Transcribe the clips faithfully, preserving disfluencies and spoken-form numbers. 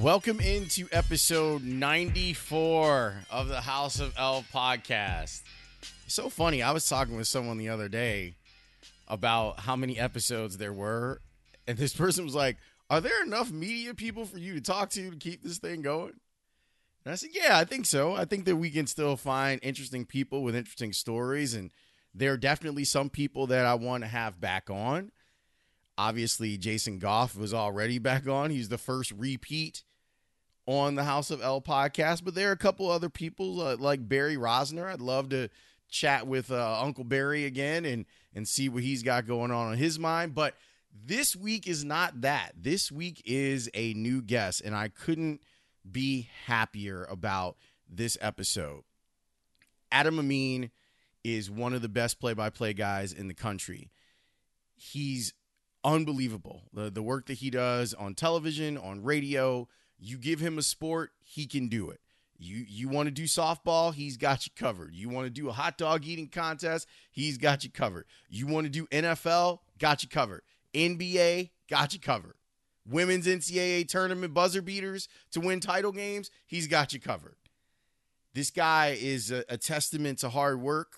Welcome into episode ninety-four of the House of L podcast. It's so funny. I was talking with someone the other day about how many episodes there were, and this person was like, are there enough media people for you to talk to to keep this thing going? And I said, yeah, I think so. I think that we can still find interesting people with interesting stories, and there are definitely some people that I want to have back on. Obviously, Jason Goff was already back on. He's the first repeat on the House of L podcast, but there are a couple other people uh, like Barry Rosner. I'd love to chat with uh, Uncle Barry again and, and see what he's got going on in his mind, but this week is not that. This week is a new guest, and I couldn't be happier about this episode. Adam Amin is one of the best play-by-play guys in the country. He's unbelievable. The, the work that he does on television, on radio, you give him a sport, he can do it. You, you want to do softball, he's got you covered. You want to do a hot dog eating contest, he's got you covered. You want to do N F L, got you covered. N B A, got you covered. Women's N C A A tournament buzzer beaters to win title games, he's got you covered. This guy is a, a testament to hard work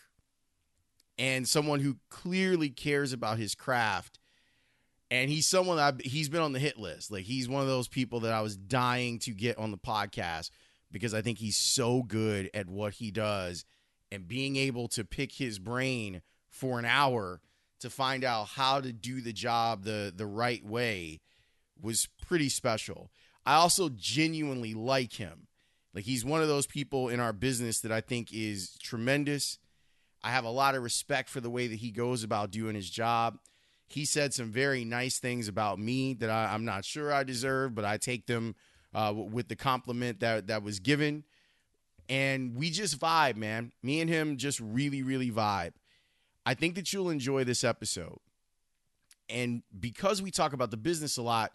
and someone who clearly cares about his craft. And he's someone that I, he's been on the hit list. Like, he's one of those people that I was dying to get on the podcast because I think he's so good at what he does, and being able to pick his brain for an hour to find out how to do the job the, the right way was pretty special. I also genuinely like him. Like, he's one of those people in our business that I think is tremendous. I have a lot of respect for the way that he goes about doing his job. He said some very nice things about me that I, I'm not sure I deserve, but I take them uh, with the compliment that, that was given. And we just vibe, man. Me and him just really, really vibe. I think that you'll enjoy this episode. And because we talk about the business a lot,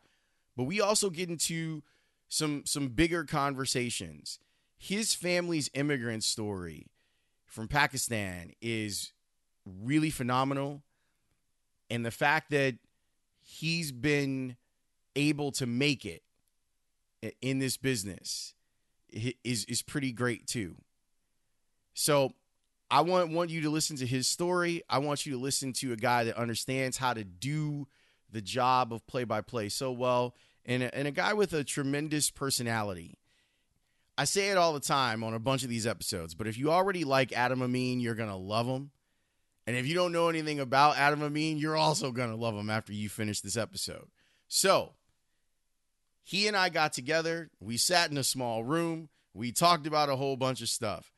but we also get into some some bigger conversations. His family's immigrant story from Pakistan is really phenomenal. And the fact that he's been able to make it in this business is, is pretty great too. So I want, want you to listen to his story. I want you to listen to a guy that understands how to do the job of play-by-play so well, and a, and a guy with a tremendous personality. I say it all the time on a bunch of these episodes, but if you already like Adam Amin, you're going to love him. And if you don't know anything about Adam Amin, you're also going to love him after you finish this episode. So he and I got together. We sat in a small room. We talked about a whole bunch of stuff.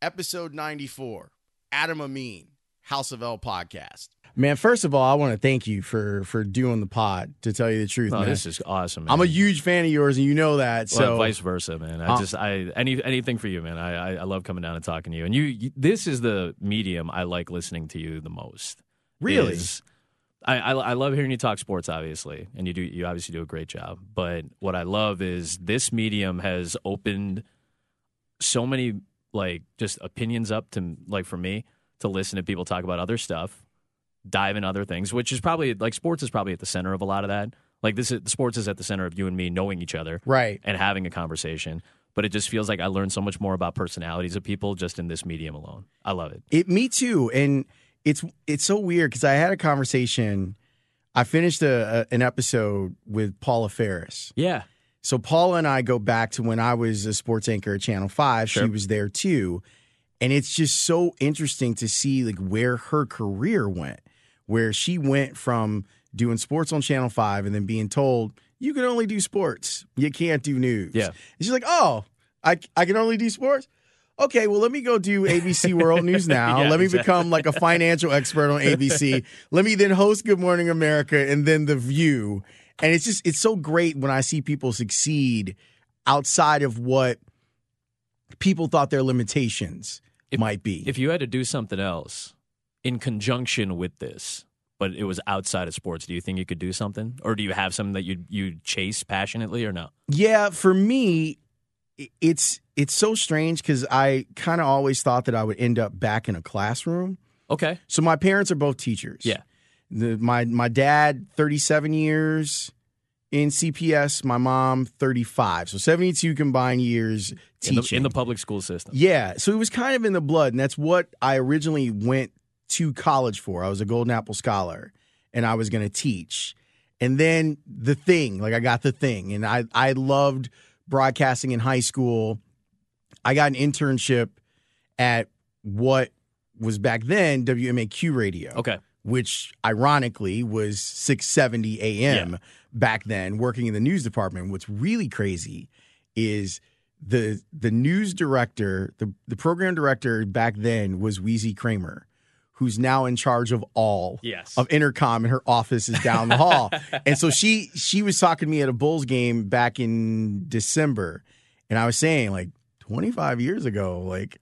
Episode ninety-four, Adam Amin, House of L podcast. Man, first of all, I want to thank you for for doing the pod, to tell you the truth. Oh, man. This is awesome, man. I'm a huge fan of yours, and you know that. So well, vice versa, man. I um, just I any anything for you, man. I, I I love coming down and talking to you. And you, you this is the medium I like listening to you the most. Really? Is, I, I I love hearing you talk sports, obviously, and you do you obviously do a great job. But what I love is this medium has opened so many, like, just opinions up to, like, for me to listen to people talk about other stuff, dive in other things, which is probably, like, sports is probably at the center of a lot of that. Like, this is, sports is at the center of you and me knowing each other, right, and having a conversation. But it just feels like I learned so much more about personalities of people just in this medium alone. I love it. It me too, and it's it's so weird because I had a conversation. I finished a, a, an episode with Paula Ferris. Yeah. So Paula and I go back to when I was a sports anchor at Channel Five. Sure. She was there too, and it's just so interesting to see, like, where her career went, where she went from doing sports on Channel Five and then being told, you can only do sports, you can't do news. Yeah, and she's like, oh, I I can only do sports. Okay, well, let me go do A B C World News now. Yeah, let me exactly. become, like, a financial expert on A B C. Let me then host Good Morning America and then The View. And it's just, it's so great when I see people succeed outside of what people thought their limitations if, might be. If you had to do something else in conjunction with this, but it was outside of sports, do you think you could do something? Or do you have something that you you chase passionately or no? Yeah, for me, it's it's so strange because I kind of always thought that I would end up back in a classroom. Okay. So my parents are both teachers. Yeah. The, my my dad, thirty-seven years, in C P S, my mom thirty-five. So seventy-two combined years teaching. In the, in the public school system. Yeah. So it was kind of in the blood, and that's what I originally went to college for. I was a Golden Apple Scholar, and I was going to teach. And then the thing, like I got the thing, and I, I loved broadcasting in high school. I got an internship at what was back then W M A Q Radio. Okay. Which ironically was six seventy A M yeah. back then, working in the news department. What's really crazy is the the news director, the, the program director back then was Wheezy Kramer, who's now in charge of all yes. of Intercom, and her office is down the hall. And so she she was talking to me at a Bulls game back in December, and I was saying, like, twenty-five years ago, like,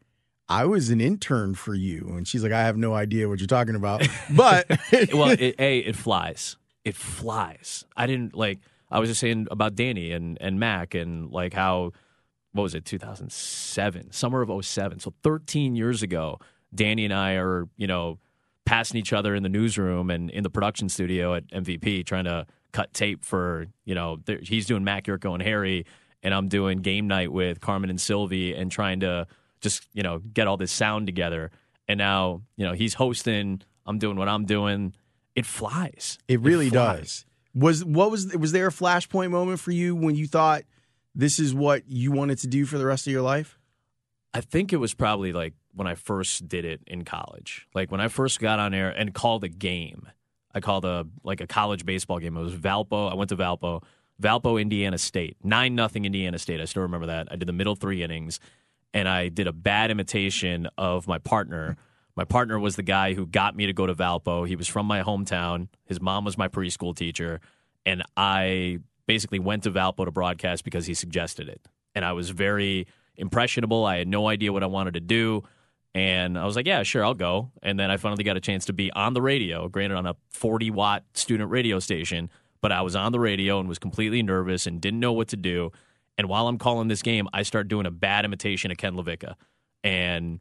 I was an intern for you. And she's like, I have no idea what you're talking about. But well, it, A, it flies. It flies. I didn't, like, I was just saying about Danny and, and Mac and, like, how, what was it, two thousand seven, summer of oh seven. So thirteen years ago, Danny and I are, you know, passing each other in the newsroom and in the production studio at M V P trying to cut tape for, you know, th- he's doing Mac, Yurko, and Harry, and I'm doing game night with Carmen and Sylvie and trying to just, you know, get all this sound together. And now, you know, he's hosting, I'm doing what I'm doing. It flies. It really it does. Was what was was there a flashpoint moment for you when you thought this is what you wanted to do for the rest of your life? I think it was probably like when I first did it in college. Like when I first got on air and called a game. I called a like a college baseball game. It was Valpo. I went to Valpo. Valpo, Indiana State. nine nothing Indiana State. I still remember that. I did the middle three innings. And I did a bad imitation of my partner. My partner was the guy who got me to go to Valpo. He was from my hometown. His mom was my preschool teacher. And I basically went to Valpo to broadcast because he suggested it. And I was very impressionable. I had no idea what I wanted to do. And I was like, yeah, sure, I'll go. And then I finally got a chance to be on the radio, granted on a forty-watt student radio station. But I was on the radio and was completely nervous and didn't know what to do. And while I'm calling this game, I start doing a bad imitation of Ken Lavica. And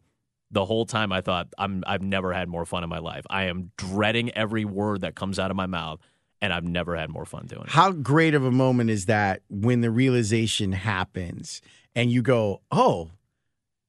the whole time I thought, I'm, I've never had more fun in my life. I am dreading every word that comes out of my mouth, and I've never had more fun doing it. How great of a moment is that when the realization happens and you go, oh,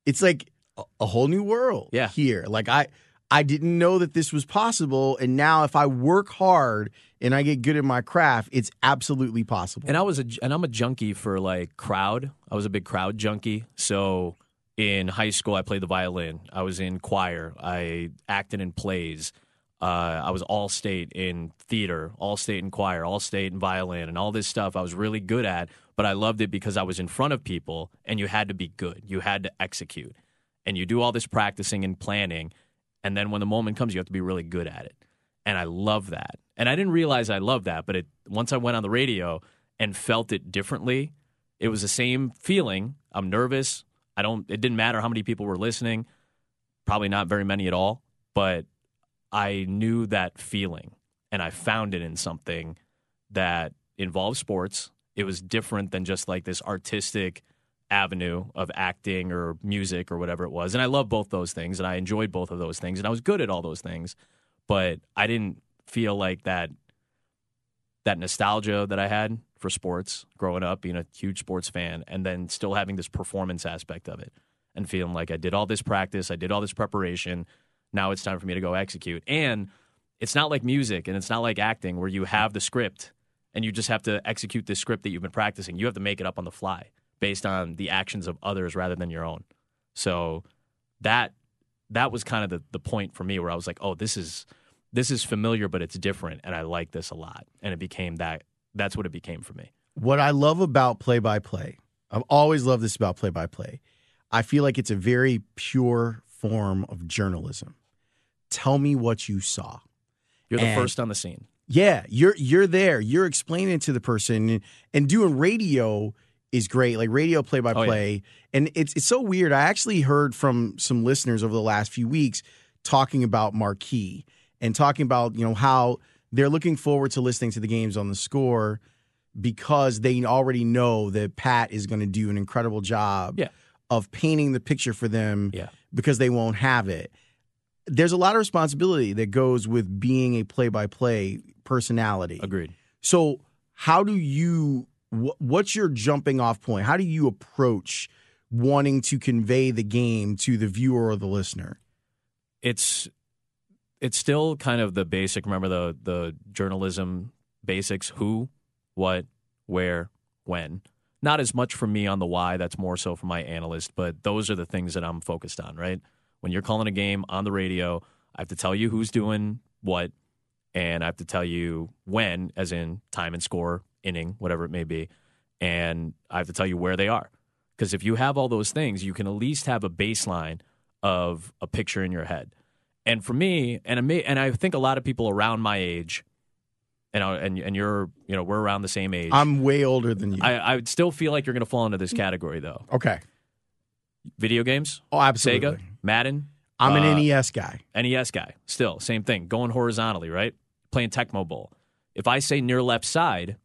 it's like a, a whole new world yeah. here. Like I, I didn't know that this was possible, and now if I work hard and I get good at my craft, it's absolutely possible. And I was a, and I'm a junkie for like crowd. I was a big crowd junkie. So in high school, I played the violin. I was in choir. I acted in plays. Uh, I was all state in theater, all state in choir, all state in violin, and all this stuff I was really good at. But I loved it because I was in front of people, and you had to be good. You had to execute, and you do all this practicing and planning, and then when the moment comes, you have to be really good at it. And I love that. And I didn't realize I loved that, but it, once I went on the radio and felt it differently, it was the same feeling. I'm nervous. I don't. It didn't matter how many people were listening, probably not very many at all, but I knew that feeling, and I found it in something that involved sports. It was different than just like this artistic avenue of acting or music or whatever it was. And I love both those things, and I enjoyed both of those things, and I was good at all those things, but I didn't feel like that that nostalgia that I had for sports growing up, being a huge sports fan, and then still having this performance aspect of it and feeling like I did all this practice, I did all this preparation, now it's time for me to go execute. And it's not like music, and it's not like acting where you have the script and you just have to execute this script that you've been practicing. You have to make it up on the fly based on the actions of others rather than your own. So that that was kind of the, the point for me where I was like, oh, this is this is familiar, but it's different, and I like this a lot. And it became that. That's what it became for me. What I love about play-by-play, I've always loved this about play-by-play, I feel like it's a very pure form of journalism. Tell me what you saw. You're the and first on the scene. Yeah, you're you're there. You're explaining to the person, and doing radio is great, like radio play-by-play. Oh, yeah. And it's it's so weird. I actually heard from some listeners over the last few weeks talking about Marquee and talking about, you know, how they're looking forward to listening to the games on The Score because they already know that Pat is going to do an incredible job yeah. of painting the picture for them yeah. because they won't have it. There's a lot of responsibility that goes with being a play-by-play personality. Agreed. So how do you, wh- what's your jumping off point? How do you approach wanting to convey the game to the viewer or the listener? It's it's still kind of the basic, remember the the journalism basics, who, what, where, when. Not as much for me on the why, that's more so for my analyst, but those are the things that I'm focused on, right? When you're calling a game on the radio, I have to tell you who's doing what, and I have to tell you when, as in time and score, inning, whatever it may be, and I have to tell you where they are. Because if you have all those things, you can at least have a baseline of a picture in your head. And for me, and I, may, and I think a lot of people around my age, and I, and and you're, you know, we're around the same age. I'm way older than you. I, I would still feel like you're going to fall into this category, though. Okay. Video games? Oh, absolutely. Sega, Madden. I'm uh, an N E S guy. N E S guy. Still, same thing. Going horizontally, right? Playing Tecmo Bowl. If I say near left side,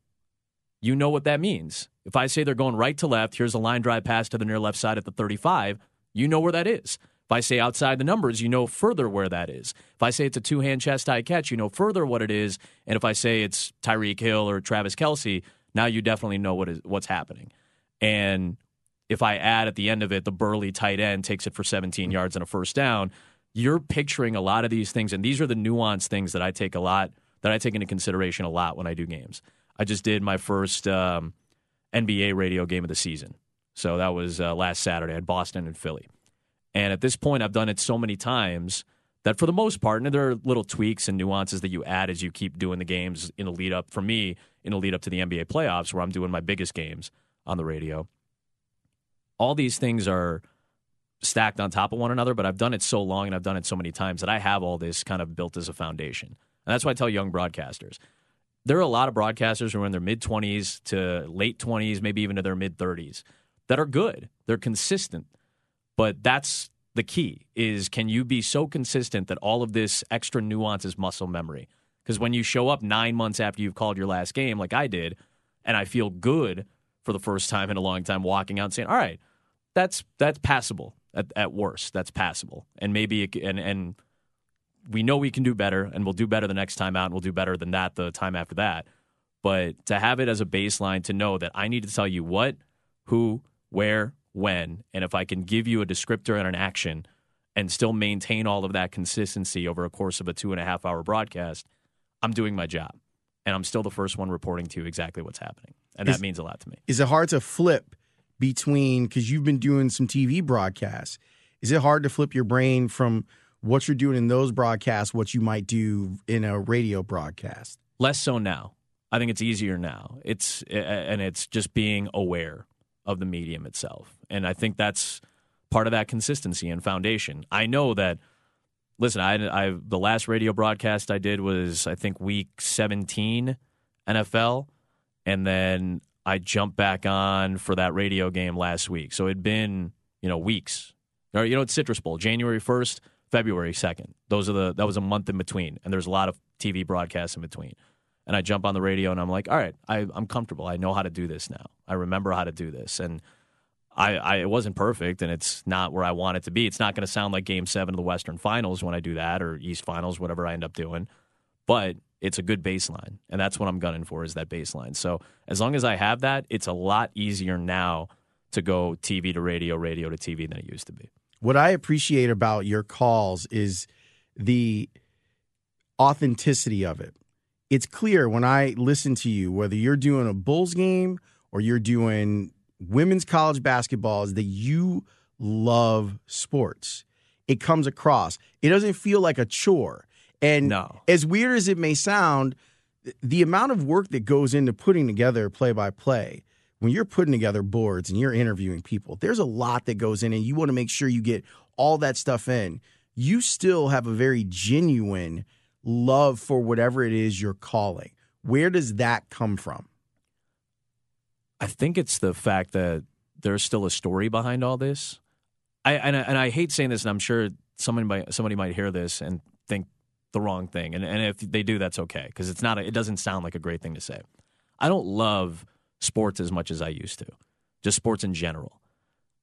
you know what that means. If I say they're going right to left, here's a line drive pass to the near left side at the thirty-five, you know where that is. If I say outside the numbers, you know further where that is. If I say it's a two-hand chest-high catch, you know further what it is. And if I say it's Tyreek Hill or Travis Kelce, now you definitely know what is what's happening. And if I add at the end of it, the burly tight end takes it for seventeen yards and a first down, you're picturing a lot of these things. And these are the nuanced things that I take a lot, that I take into consideration a lot when I do games. I just did my first um, N B A radio game of the season. So that was uh, last Saturday at Boston and Philly. And at this point, I've done it so many times that for the most part, and there are little tweaks and nuances that you add as you keep doing the games in the lead up, for me, in the lead up to the N B A playoffs where I'm doing my biggest games on the radio. All these things are stacked on top of one another, but I've done it so long and I've done it so many times that I have all this kind of built as a foundation. And that's why I tell young broadcasters. There are a lot of broadcasters who are in their mid-twenties to late twenties, maybe even to their mid-thirties, that are good. They're consistent. But that's the key, is can you be so consistent that all of this extra nuance is muscle memory? Because when you show up nine months after you've called your last game, like I did, and I feel good for the first time in a long time walking out and saying, all right, that's that's passable at, at worst. That's passable. And maybe it, and and we know we can do better, and we'll do better the next time out, and we'll do better than that the time after that. But to have it as a baseline to know that I need to tell you what, who, where, when, and if I can give you a descriptor and an action and still maintain all of that consistency over a course of a two and a half hour broadcast, I'm doing my job. And I'm still the first one reporting to you exactly what's happening. And is, that means a lot to me. Is it hard to flip between, because you've been doing some T V broadcasts, is it hard to flip your brain from what you're doing in those broadcasts, what you might do in a radio broadcast? Less so now. I think it's easier now. It's and it's just being aware of the medium itself. And I think that's part of that consistency and foundation. I know that, listen, I, I the last radio broadcast I did was, I think, week seventeen N F L, and then I jumped back on for that radio game last week. So it'd been, you know, weeks. Or, you know, it's Citrus Bowl, January first, February second. Those are the That was a month in between, and there's a lot of T V broadcasts in between. And I jump on the radio, and I'm like, all right, I, I'm comfortable. I know how to do this now. I remember how to do this. And I, I it wasn't perfect, and it's not where I want it to be. It's not going to sound like Game seven of the Western Finals when I do that, or East Finals, whatever I end up doing. But it's a good baseline, and that's what I'm gunning for, is that baseline. So as long as I have that, it's a lot easier now to go T V to radio, radio to T V than it used to be. What I appreciate about your calls is the authenticity of it. It's clear when I listen to you, whether you're doing a Bulls game or you're doing women's college basketball, is that you love sports. It comes across. It doesn't feel like a chore. And no. As weird as it may sound, the amount of work that goes into putting together play-by-play, when you're putting together boards and you're interviewing people, there's a lot that goes in, and you want to make sure you get all that stuff in. You still have a very genuine love for whatever it is you're calling. Where does that come from? I think it's the fact that there's still a story behind all this. I and I, and I hate saying this, and I'm sure somebody might, somebody might hear this and think the wrong thing. And and if they do, that's okay, because it's not a, it doesn't sound like a great thing to say. I don't love sports as much as I used to, just sports in general.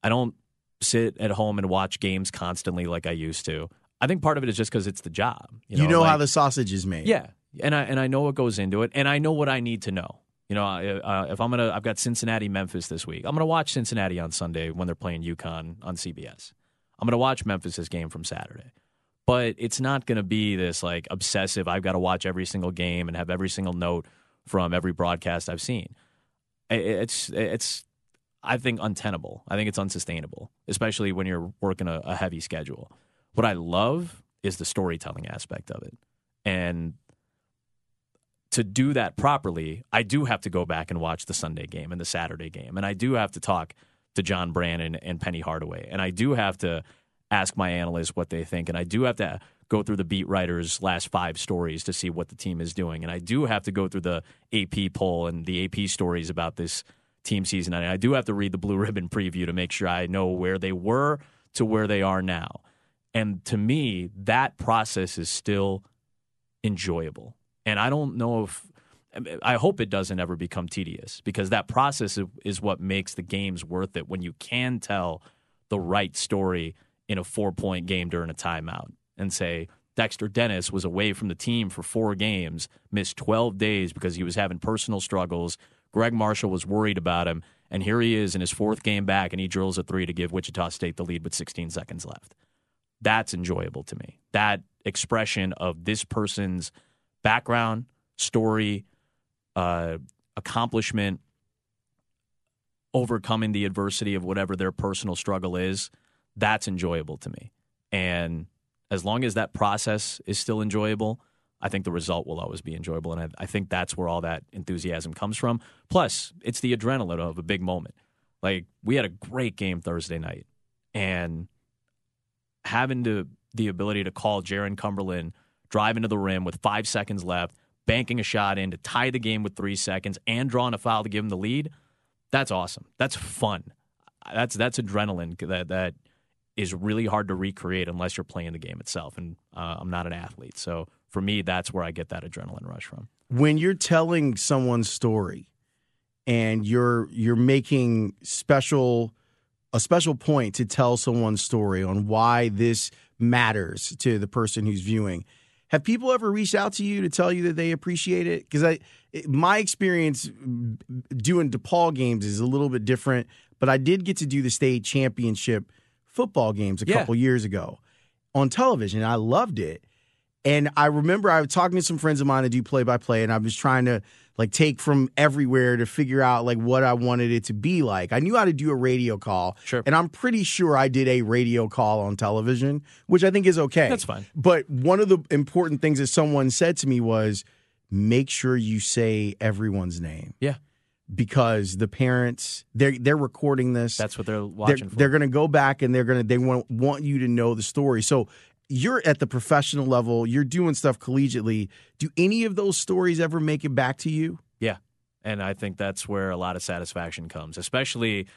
I don't sit at home and watch games constantly like I used to. I think part of it is just because it's the job. You know, you know like, how the sausage is made. Yeah, and I and I know what goes into it, and I know what I need to know. You know, uh, if I'm going to, I've got Cincinnati, Memphis this week. I'm going to watch Cincinnati on Sunday when they're playing UConn on C B S. I'm going to watch Memphis' game from Saturday. But it's not going to be this, like, obsessive, I've got to watch every single game and have every single note from every broadcast I've seen. It's, it's I think, untenable. I think it's unsustainable, especially when you're working a, a heavy schedule. What I love is the storytelling aspect of it. And to do that properly, I do have to go back and watch the Sunday game and the Saturday game. And I do have to talk to John Brandon and Penny Hardaway. And I do have to ask my analysts what they think. And I do have to go through the beat writers' last five stories to see what the team is doing. And I do have to go through the A P poll and the A P stories about this team season. And I do have to read the Blue Ribbon preview to make sure I know where they were to where they are now. And to me, that process is still enjoyable. And I don't know if – I hope it doesn't ever become tedious, because that process is what makes the games worth it, when you can tell the right story in a four-point game during a timeout and say Dexter Dennis was away from the team for four games, missed twelve days because he was having personal struggles. Greg Marshall was worried about him, and here he is in his fourth game back, and he drills a three to give Wichita State the lead with sixteen seconds left. That's enjoyable to me. That expression of this person's background, story, uh, accomplishment, overcoming the adversity of whatever their personal struggle is, that's enjoyable to me. And as long as that process is still enjoyable, I think the result will always be enjoyable. And I, I think that's where all that enthusiasm comes from. Plus, it's the adrenaline of a big moment. Like, we had a great game Thursday night. And having to, the ability to call Jaron Cumberland drive into the rim with five seconds left, banking a shot in to tie the game with three seconds, and drawing a foul to give him the lead, that's awesome. That's fun. That's that's adrenaline that that is really hard to recreate unless you're playing the game itself. And uh, I'm not an athlete, so for me, that's where I get that adrenaline rush from. When you're telling someone's story and you're you're making special a special point to tell someone's story on why this matters to the person who's viewing, have people ever reached out to you to tell you that they appreciate it? Because I, my experience doing DePaul games is a little bit different, but I did get to do the state championship football games a yeah. couple years ago on television, and I loved it. And I remember I was talking to some friends of mine that do play-by-play, and I was trying to like take from everywhere to figure out like what I wanted it to be like. I knew how to do a radio call, sure. and I'm pretty sure I did a radio call on television, which I think is okay. That's fine. But one of the important things that someone said to me was, make sure you say everyone's name. Yeah. Because the parents, they're they're recording this. That's what they're watching they're, for. They're going to go back, and they're going to they want want you to know the story. So you're at the professional level. You're doing stuff collegiately. Do any of those stories ever make it back to you? Yeah, and I think that's where a lot of satisfaction comes, especially,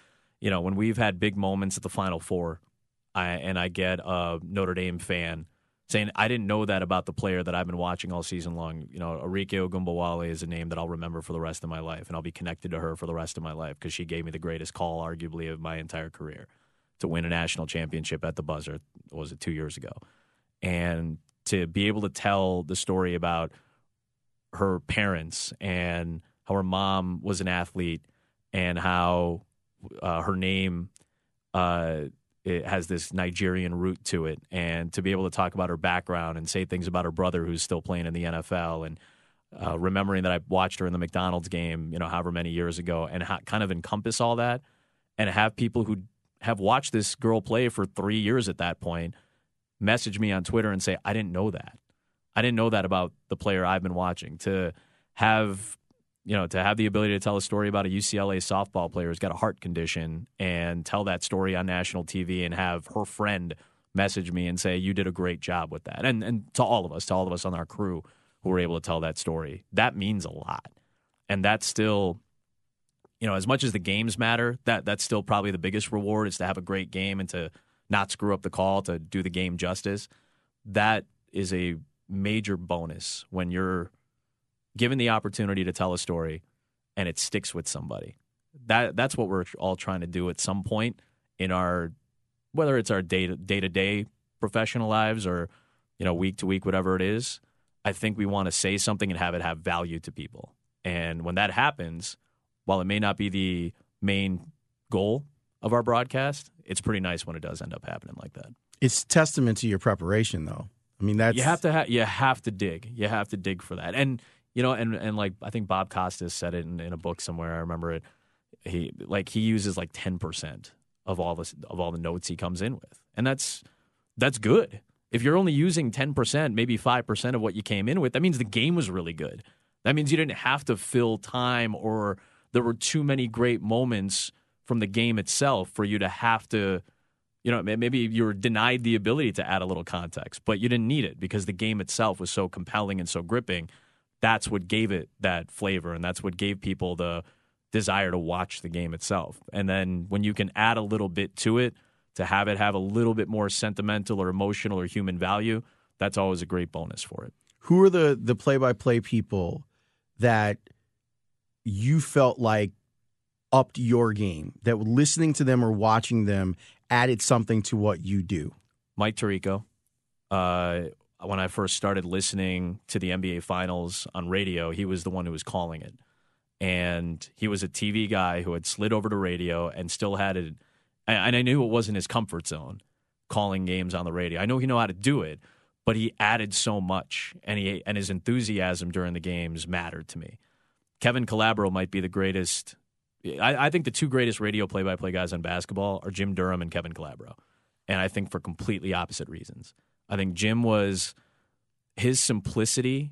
you know, when we've had big moments at the Final Four, I, and I get a Notre Dame fan saying, I didn't know that about the player that I've been watching all season long. You know, Arike Ogunbowale is a name that I'll remember for the rest of my life, and I'll be connected to her for the rest of my life because she gave me the greatest call, arguably, of my entire career to win a national championship at the buzzer. Was it two years ago? And to be able to tell the story about her parents and how her mom was an athlete and how uh, her name uh, it has this Nigerian root to it, and to be able to talk about her background and say things about her brother who's still playing in the N F L, and uh, remembering that I watched her in the McDonald's game, you know, however many years ago, and how, kind of encompass all that, and have people who have watched this girl play for three years at that point message me on Twitter and say, I didn't know that. I didn't know that about the player I've been watching. To have, you know, to have the ability to tell a story about a U C L A softball player who's got a heart condition and tell that story on national T V and have her friend message me and say, you did a great job with that. And and to all of us, to all of us on our crew who were able to tell that story, that means a lot. And that's still, you know, as much as the games matter, that that's still probably the biggest reward, is to have a great game and to not screw up the call, to do the game justice. That is a major bonus when you're given the opportunity to tell a story and it sticks with somebody. That That's what we're all trying to do at some point in our, whether it's our day to, day-to-day professional lives or, you know, week-to-week, whatever it is. I think we want to say something and have it have value to people. And when that happens, while it may not be the main goal of our broadcast, it's pretty nice when it does end up happening like that. It's testament to your preparation, though. I mean, that's... You have to, ha- you have to dig. You have to dig for that. And, you know, and, and like, I think Bob Costas said it in, in a book somewhere. I remember it. He, like, he uses, like, ten percent of all this, of all the notes he comes in with. And that's that's good. If you're only using ten percent, maybe five percent of what you came in with, that means the game was really good. That means you didn't have to fill time, or there were too many great moments from the game itself for you to have to, you know, maybe you were denied the ability to add a little context, but you didn't need it because the game itself was so compelling and so gripping. That's what gave it that flavor, and that's what gave people the desire to watch the game itself. And then when you can add a little bit to it, to have it have a little bit more sentimental or emotional or human value, that's always a great bonus for it. Who are the the play-by-play people that you felt like upped your game, that listening to them or watching them added something to what you do? Mike Tirico. Uh, when I first started listening to the N B A Finals on radio, he was the one who was calling it. And he was a T V guy who had slid over to radio and still had it. And I knew it wasn't his comfort zone, calling games on the radio. I know he knew how to do it, but he added so much, and he and his enthusiasm during the games mattered to me. Kevin Calabro might be the greatest. I, I think the two greatest radio play-by-play guys on basketball are Jim Durham and Kevin Calabro, and I think for completely opposite reasons. I think Jim was, his simplicity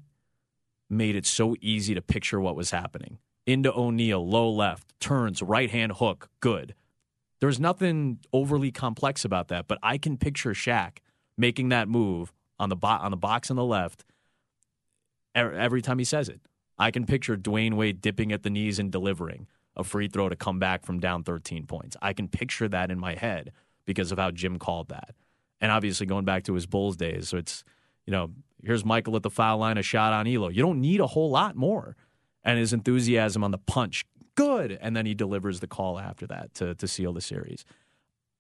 made it so easy to picture what was happening. Into O'Neal, low left, turns, right-hand hook, good. There's nothing overly complex about that, but I can picture Shaq making that move on the, bo- on the box on the left every time he says it. I can picture Dwayne Wade dipping at the knees and delivering a free throw to come back from down thirteen points. I can picture that in my head because of how Jim called that. And obviously going back to his Bulls days, so it's, you know, here's Michael at the foul line, a shot on Elo. You don't need a whole lot more. And his enthusiasm on the punch, good. And then he delivers the call after that to, to seal the series.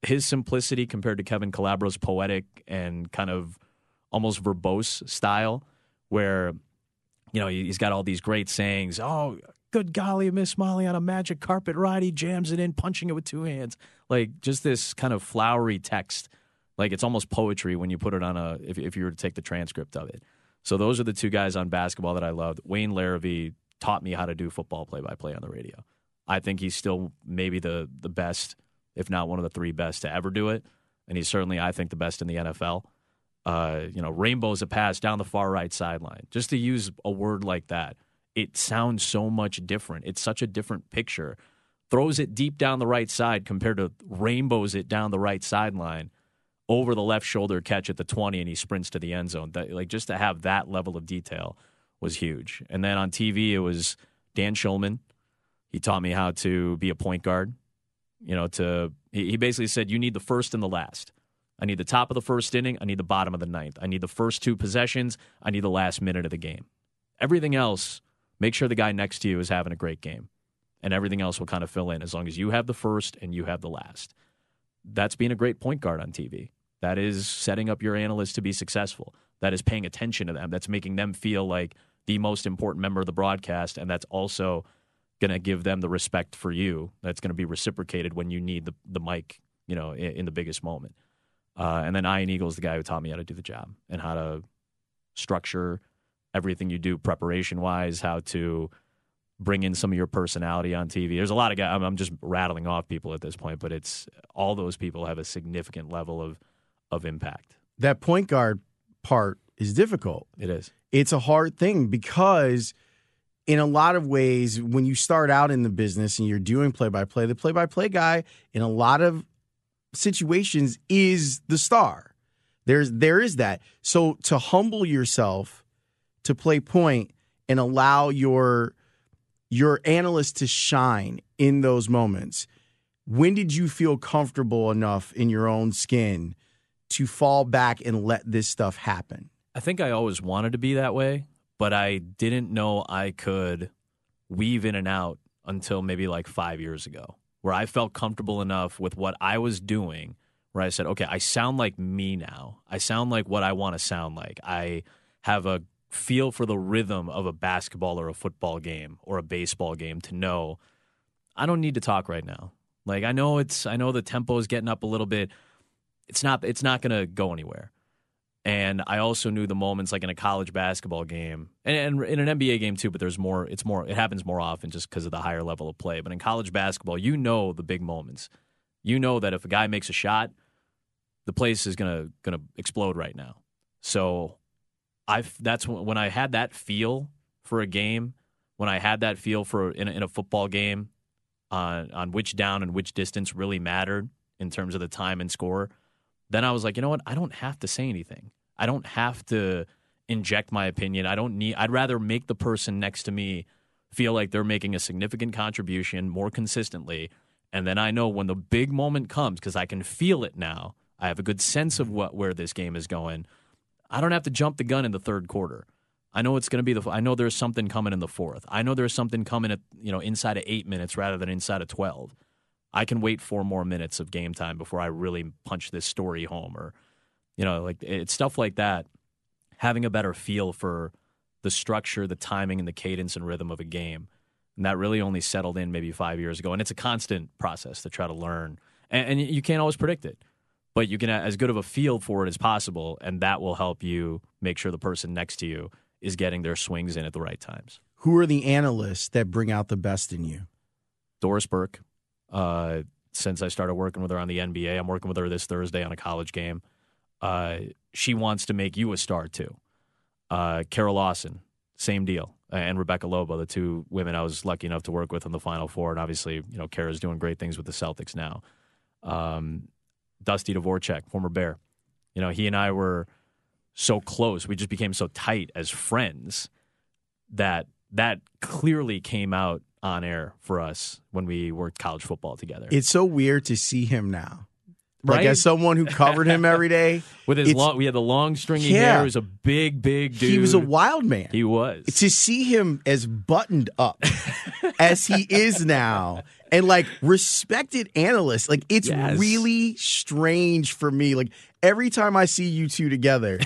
His simplicity compared to Kevin Calabro's poetic and kind of almost verbose style, where, you know, he's got all these great sayings. Oh, good golly, Miss Molly on a magic carpet ride. He jams it in, punching it with two hands. Like, just this kind of flowery text. Like, it's almost poetry when you put it on a, if, if you were to take the transcript of it. So those are the two guys on basketball that I loved. Wayne Larrabee taught me how to do football play-by-play on the radio. I think he's still maybe the the best, if not one of the three best to ever do it. And he's certainly, I think, the best in the N F L. Uh, you know, rainbow's a pass down the far right sideline. Just to use a word like that, it sounds so much different. It's such a different picture. Throws it deep down the right side compared to rainbows it down the right sideline over the left shoulder catch at the twenty, and he sprints to the end zone. That, like, just to have that level of detail was huge. And then on T V, it was Dan Schulman. He taught me how to be a point guard. You know, to he, he basically said, you need the first and the last. I need the top of the first inning. I need the bottom of the ninth. I need the first two possessions. I need the last minute of the game. Everything else, make sure the guy next to you is having a great game. And everything else will kind of fill in as long as you have the first and you have the last. That's being a great point guard on T V. That is setting up your analysts to be successful. That is paying attention to them. That's making them feel like the most important member of the broadcast, and that's also going to give them the respect for you. That's going to be reciprocated when you need the, the mic, you know, in, in the biggest moment. Uh, and then Ian Eagle is the guy who taught me how to do the job and how to structure everything you do preparation-wise, how to bring in some of your personality on T V. There's a lot of guys. I'm, I'm just rattling off people at this point, but it's all those people have a significant level of of impact. That point guard part is difficult. It is. It's a hard thing because in a lot of ways, when you start out in the business and you're doing play-by-play, the play-by-play guy in a lot of situations is the star. There's there is that. So to humble yourself, to play point and allow your your analyst to shine in those moments. When did you feel comfortable enough in your own skin to fall back and let this stuff happen? I think I always wanted to be that way, but I didn't know I could weave in and out until maybe like five years ago, where I felt comfortable enough with what I was doing, where I said, okay, I sound like me now. I sound like what I want to sound like. I have a feel for the rhythm of a basketball or a football game or a baseball game to know I don't need to talk right now. Like, I know it's I know the tempo is getting up a little bit. It's not it's not going to go anywhere. And I also knew the moments, like in a college basketball game and, and in an N B A game too, but there's more, it's more, it happens more often just because of the higher level of play. But in college basketball, you know the big moments. You know that if a guy makes a shot, the place is going to going to explode right now. So I've, that's when I had that feel for a game, when I had that feel for in a, in a football game on, on which down and which distance really mattered in terms of the time and score. Then I was like, you know what? I don't have to say anything. I don't have to inject my opinion. I don't need, I'd rather make the person next to me feel like they're making a significant contribution more consistently. And then I know when the big moment comes, because I can feel it now. I have a good sense of what, where this game is going. I don't have to jump the gun in the third quarter. I know it's going to be the, I know there's something coming in the fourth. I know there's something coming at, you know, inside of eight minutes rather than inside of twelve. I can wait four more minutes of game time before I really punch this story home, or, you know, like it's stuff like that. Having a better feel for the structure, the timing, and the cadence and rhythm of a game. And that really only settled in maybe five years ago. And it's a constant process to try to learn. And, and you can't always predict it, but you can have as good of a feel for it as possible. And that will help you make sure the person next to you is getting their swings in at the right times. Who are the analysts that bring out the best in you? Doris Burke. Uh, since I started working with her on the N B A, I'm working with her this Thursday on a college game. Uh, she wants to make you a star too. Uh, Carol Lawson, same deal, and Rebecca Lobo, the two women I was lucky enough to work with in the Final Four, and obviously, you know, Kara's doing great things with the Celtics now. Um, Dusty Dvorak, former Bear, you know, he and I were so close, we just became so tight as friends that that clearly came out on air for us when we worked college football together. It's so weird to see him now. Right? Like, as someone who covered him every day. With his long, we had the long stringy yeah. hair. He was a big, big dude. He was a wild man. He was. To see him as buttoned up as he is now, and like respected analyst, like it's yes. really strange for me. Like every time I see you two together,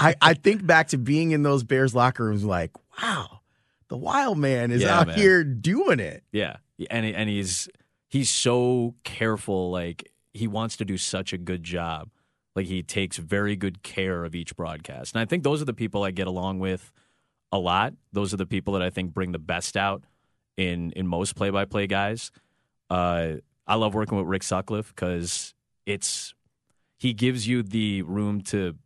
I, I think back to being in those Bears locker rooms like, wow. The wild man is yeah, out man. here doing it. Yeah, and and he's he's so careful. Like, he wants to do such a good job. Like, he takes very good care of each broadcast. And I think those are the people I get along with a lot. Those are the people that I think bring the best out in in most play-by-play guys. Uh, I love working with Rick Sutcliffe because it's he gives you the room to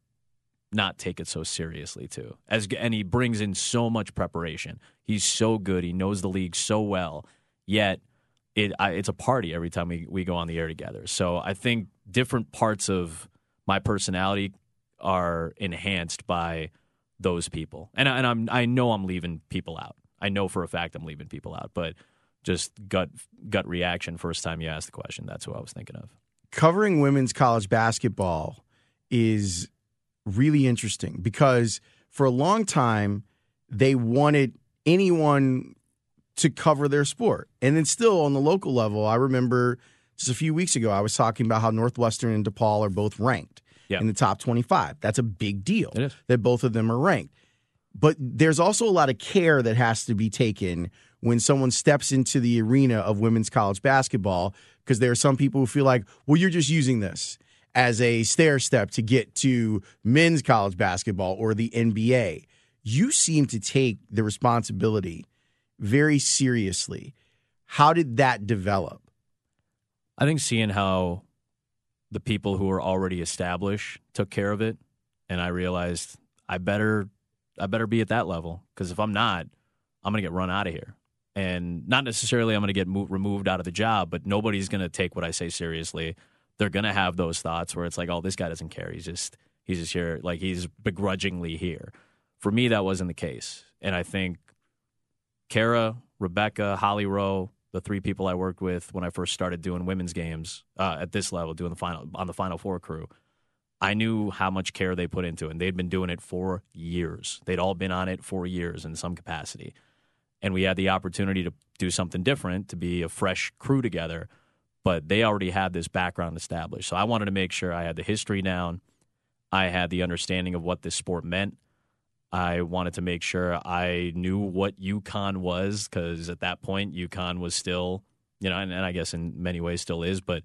not take it so seriously too, as and he brings in so much preparation. He's so good. He knows the league so well, yet it I, it's a party every time we, we go on the air together. So I think different parts of my personality are enhanced by those people. And, I, and I'm I know I'm leaving people out. I know for a fact I'm leaving people out, but just gut gut reaction first time you asked the question, that's who I was thinking of. Covering women's college basketball is really interesting because for a long time they wanted anyone to cover their sport. And then still on the local level, I remember just a few weeks ago, I was talking about how Northwestern and DePaul are both ranked yeah. in the top twenty-five. That's a big deal that both of them are ranked. But there's also a lot of care that has to be taken when someone steps into the arena of women's college basketball, because there are some people who feel like, well, you're just using this as a stair step to get to men's college basketball or the N B A. You seem to take the responsibility very seriously. How did that develop? I think seeing how the people who are already established took care of it, and I realized I better I better be at that level, because if I'm not, I'm going to get run out of here. And not necessarily I'm going to get moved, removed out of the job, but nobody's going to take what I say seriously. They're going to have those thoughts where it's like, oh, this guy doesn't care. He's just he's just here. Like, he's begrudgingly here. For me, that wasn't the case. And I think Kara, Rebecca, Holly Rowe, the three people I worked with when I first started doing women's games uh, at this level, doing the final on the Final Four crew, I knew how much care they put into it. And they'd been doing it for years. They'd all been on it for years in some capacity. And we had the opportunity to do something different, to be a fresh crew together. But they already had this background established. So I wanted to make sure I had the history down. I had the understanding of what this sport meant. I wanted to make sure I knew what UConn was, because at that point, UConn was still, you know, and, and I guess in many ways still is, but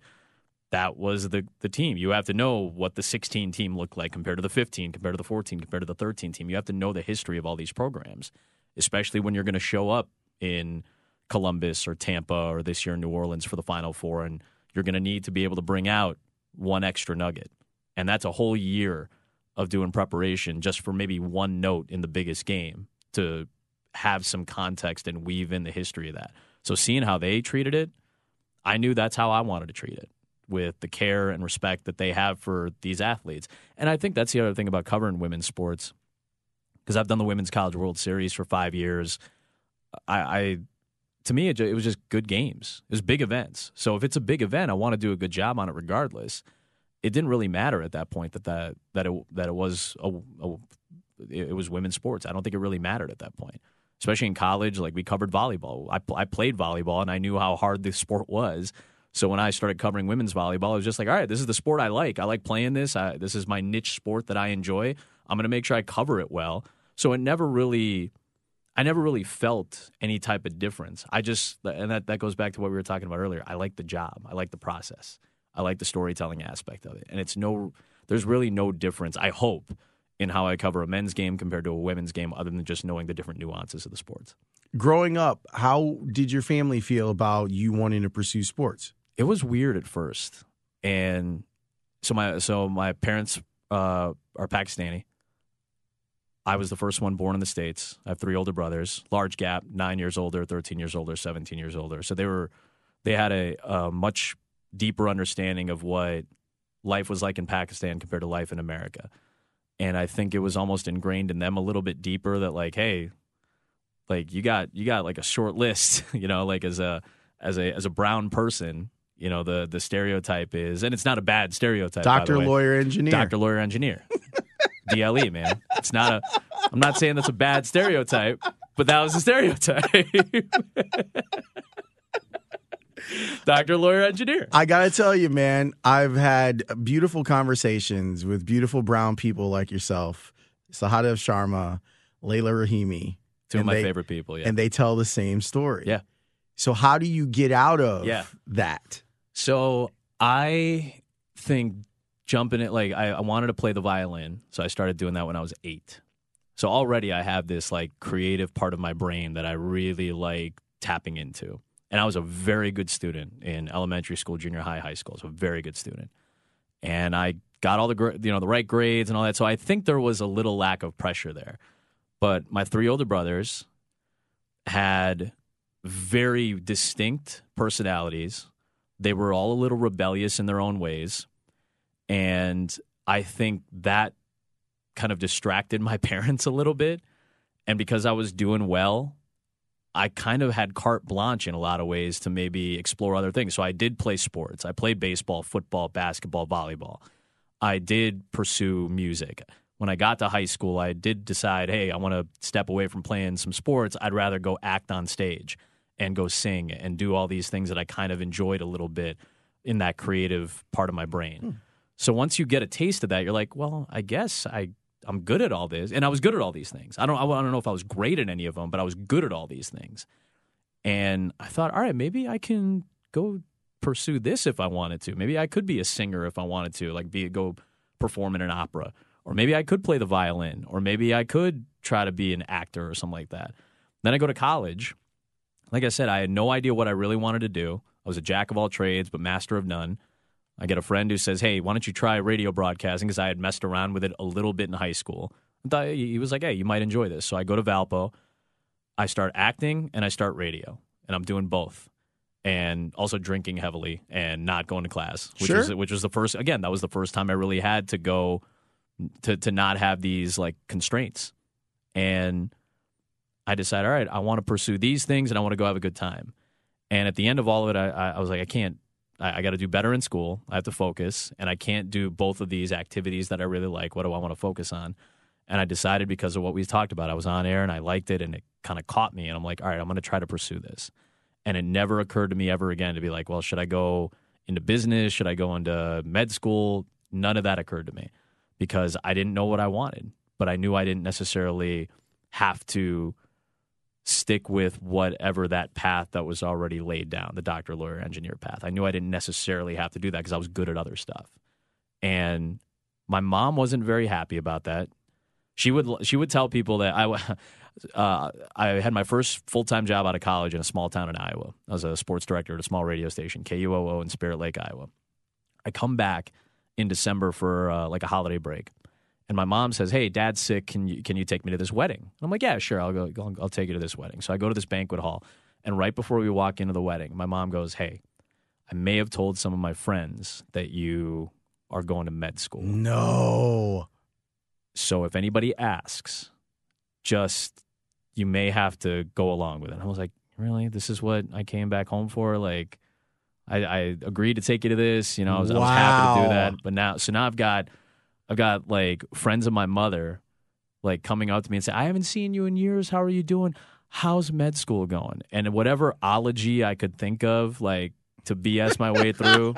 that was the, the team. You have to know what the sixteen team looked like compared to the fifteen, compared to the fourteen, compared to the thirteen team. You have to know the history of all these programs, especially when you're going to show up in Columbus or Tampa or this year in New Orleans for the Final Four, and you're going to need to be able to bring out one extra nugget. And that's a whole year of doing preparation just for maybe one note in the biggest game to have some context and weave in the history of that. So seeing how they treated it, I knew that's how I wanted to treat it, with the care and respect that they have for these athletes. And I think that's the other thing about covering women's sports, because I've done the Women's College World Series for five years. I, I to me, it, it was just good games. It was big events. So if it's a big event, I want to do a good job on it regardless. It didn't really matter at that point that that that it, that it was a, a it was women's sports. I don't think it really mattered at that point, especially in college. Like, we covered volleyball. I I played volleyball, and I knew how hard the sport was. So when I started covering women's volleyball, I was just like, all right, this is the sport I like. I like playing this. I, this is my niche sport that I enjoy. I'm going to make sure I cover it well. So it never really, I never really felt any type of difference. I just, and that, that goes back to what we were talking about earlier. I like the job. I like the process. I like the storytelling aspect of it. And it's no, there's really no difference, I hope, in how I cover a men's game compared to a women's game, other than just knowing the different nuances of the sports. Growing up, how did your family feel about you wanting to pursue sports? It was weird at first. And so my so my parents uh, are Pakistani. I was the first one born in the States. I have three older brothers, large gap, nine years older, thirteen years older, seventeen years older. So they were, they had a, a much deeper understanding of what life was like in Pakistan compared to life in America. And I think it was almost ingrained in them a little bit deeper that, like, hey, like, you got you got like a short list, you know, like as a as a as a brown person, you know, the the stereotype is, and it's not a bad stereotype. Doctor, lawyer, engineer. Doctor, lawyer, engineer. D L E, man. It's not a I'm not saying that's a bad stereotype, but that was a stereotype. Doctor, lawyer, engineer. I got to tell you, man, I've had beautiful conversations with beautiful brown people like yourself, Sahada Sharma, Layla Rahimi. Two of my they, favorite people, yeah. And they tell the same story. Yeah. So how do you get out of yeah. that? So I think jumping it, like I, I wanted to play the violin, so I started doing that when I was eight. So already I have this like creative part of my brain that I really like tapping into. And I was a very good student in elementary school, junior high, high school. So a very good student. And I got all the you know the right grades and all that. So I think there was a little lack of pressure there. But my three older brothers had very distinct personalities. They were all a little rebellious in their own ways. And I think that kind of distracted my parents a little bit. And because I was doing well, I kind of had carte blanche in a lot of ways to maybe explore other things. So I did play sports. I played baseball, football, basketball, volleyball. I did pursue music. When I got to high school, I did decide, hey, I want to step away from playing some sports. I'd rather go act on stage and go sing and do all these things that I kind of enjoyed a little bit in that creative part of my brain. Hmm. So once you get a taste of that, you're like, well, I guess I I'm good at all this. And I was good at all these things. I don't I don't know if I was great at any of them, but I was good at all these things. And I thought, all right, maybe I can go pursue this if I wanted to. Maybe I could be a singer if I wanted to, like be go perform in an opera. Or maybe I could play the violin. Or maybe I could try to be an actor or something like that. Then I go to college. Like I said, I had no idea what I really wanted to do. I was a jack of all trades, but master of none. I get a friend who says, hey, why don't you try radio broadcasting? Because I had messed around with it a little bit in high school. I thought, he was like, hey, you might enjoy this. So I go to Valpo. I start acting and I start radio. And I'm doing both. And also drinking heavily and not going to class. Which sure. Is, which was the first, again, that was the first time I really had to go to, to not have these like constraints. And I decided, all right, I want to pursue these things and I want to go have a good time. And at the end of all of it, I, I was like, I can't. I, I got to do better in school. I have to focus, and I can't do both of these activities that I really like. What do I want to focus on? And I decided, because of what we talked about, I was on air and I liked it, and it kind of caught me. And I'm like, all right, I'm going to try to pursue this. And it never occurred to me ever again to be like, well, should I go into business? Should I go into med school? None of that occurred to me because I didn't know what I wanted. but I knew I didn't necessarily have to stick with whatever that path that was already laid down, the doctor, lawyer, engineer path. I knew I didn't necessarily have to do that because I was good at other stuff. And my mom wasn't very happy about that. She would she would tell people that I, uh, I had my first full-time job out of college in a small town in Iowa. I was a sports director at a small radio station, K U O O in Spirit Lake, Iowa. I come back in December for uh, like a holiday break. And my mom says, "Hey, Dad's sick. Can you can you take me to this wedding?" And I'm like, "Yeah, sure. I'll go. I'll, I'll take you to this wedding." So I go to this banquet hall, and right before we walk into the wedding, my mom goes, "Hey, I may have told some of my friends that you are going to med school." No. So if anybody asks, just you may have to go along with it. And I was like, "Really? This is what I came back home for? Like, I, I agreed to take you to this. You know, I was, wow. I was happy to do that. But now, so now I've got." I've got, like, friends of my mother, like, coming up to me and say, "I haven't seen you in years. How are you doing? How's med school going?" And whatever ology I could think of, like, to B S my way through,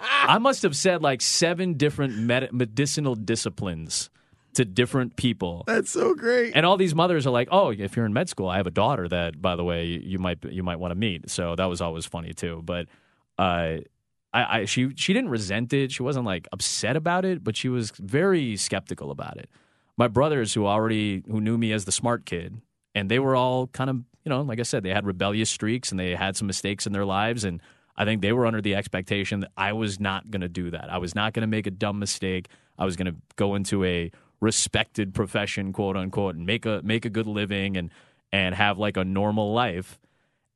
I must have said, like, seven different med- medicinal disciplines to different people. That's so great. And all these mothers are like, "Oh, if you're in med school, I have a daughter that, by the way, you might you might want to meet." So that was always funny, too. But, uh I, I, she she didn't resent it. She wasn't, like, upset about it, but she was very skeptical about it. My brothers, who already who knew me as the smart kid, and they were all kind of, you know, like I said, they had rebellious streaks and they had some mistakes in their lives, and I think they were under the expectation that I was not going to do that. I was not going to make a dumb mistake. I was going to go into a respected profession, quote unquote, and make a make a good living and and have, like, a normal life.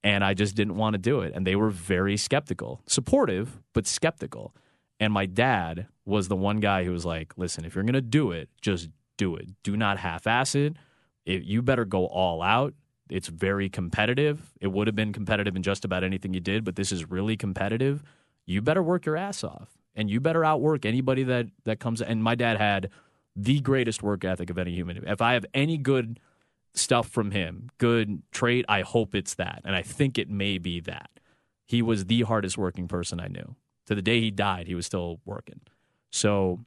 And I just didn't want to do it. And they were very skeptical, supportive, but skeptical. And my dad was the one guy who was like, "Listen, if you're going to do it, just do it. Do not half-ass it. It. You better go all out. It's very competitive. It would have been competitive in just about anything you did, but this is really competitive. You better work your ass off. And you better outwork anybody that, that comes." And my dad had the greatest work ethic of any human. If I have any good stuff from him, good trait, I hope it's that, and I think it may be that. He was the hardest working person I knew. To the day he died, he was still working. So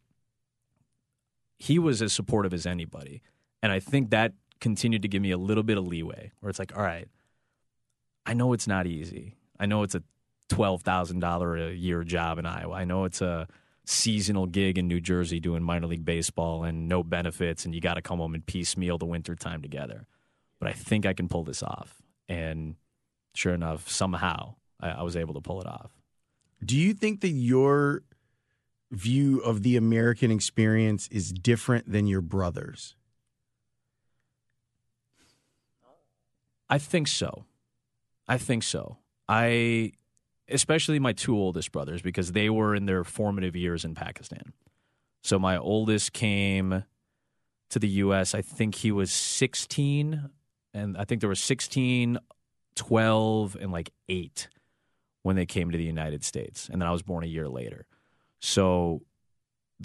he was as supportive as anybody, and I think that continued to give me a little bit of leeway, where it's like, all right, I know it's not easy. I know it's a twelve thousand dollars a year job in Iowa. I know it's a seasonal gig in New Jersey doing minor league baseball and no benefits, and you got to come home and piecemeal the winter time together. But I think I can pull this off. And sure enough, somehow I, I was able to pull it off. Do you think that your view of the American experience is different than your brother's? I think so. I think so. I... Especially my two oldest brothers, because they were in their formative years in Pakistan. So my oldest came to the U S I think he was sixteen, and I think there were sixteen, twelve, and like eight when they came to the United States. And then I was born a year later. So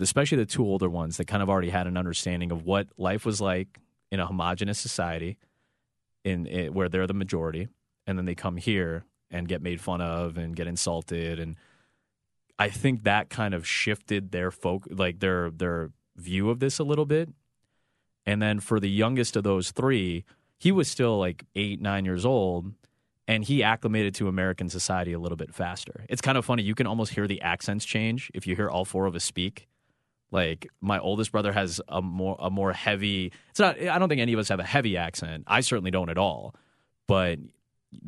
especially the two older ones that kind of already had an understanding of what life was like in a homogenous society in it, where they're the majority, and then they come here and get made fun of and get insulted. And I think that kind of shifted their folk, like their their view of this a little bit. And then for the youngest of those three, he was still like eight, nine years old, and he acclimated to American society a little bit faster. It's kind of funny. You can almost hear the accents change if you hear all four of us speak. Like, my oldest brother has a more a more heavy. It's not. I don't think any of us have a heavy accent. I certainly don't at all. But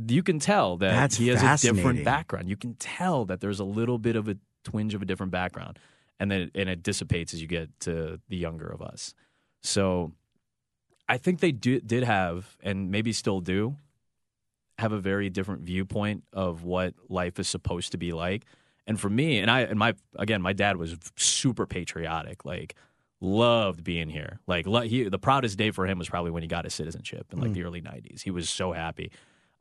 you can tell that That's he has a different background. You can tell that there's a little bit of a twinge of a different background, and then and it dissipates as you get to the younger of us. So I think they do, did have, and maybe still do, have a very different viewpoint of what life is supposed to be like. And for me, and I and my again, my dad was super patriotic, like loved being here. Like he, the proudest day for him was probably when he got his citizenship in like mm. the early nineties. He was so happy.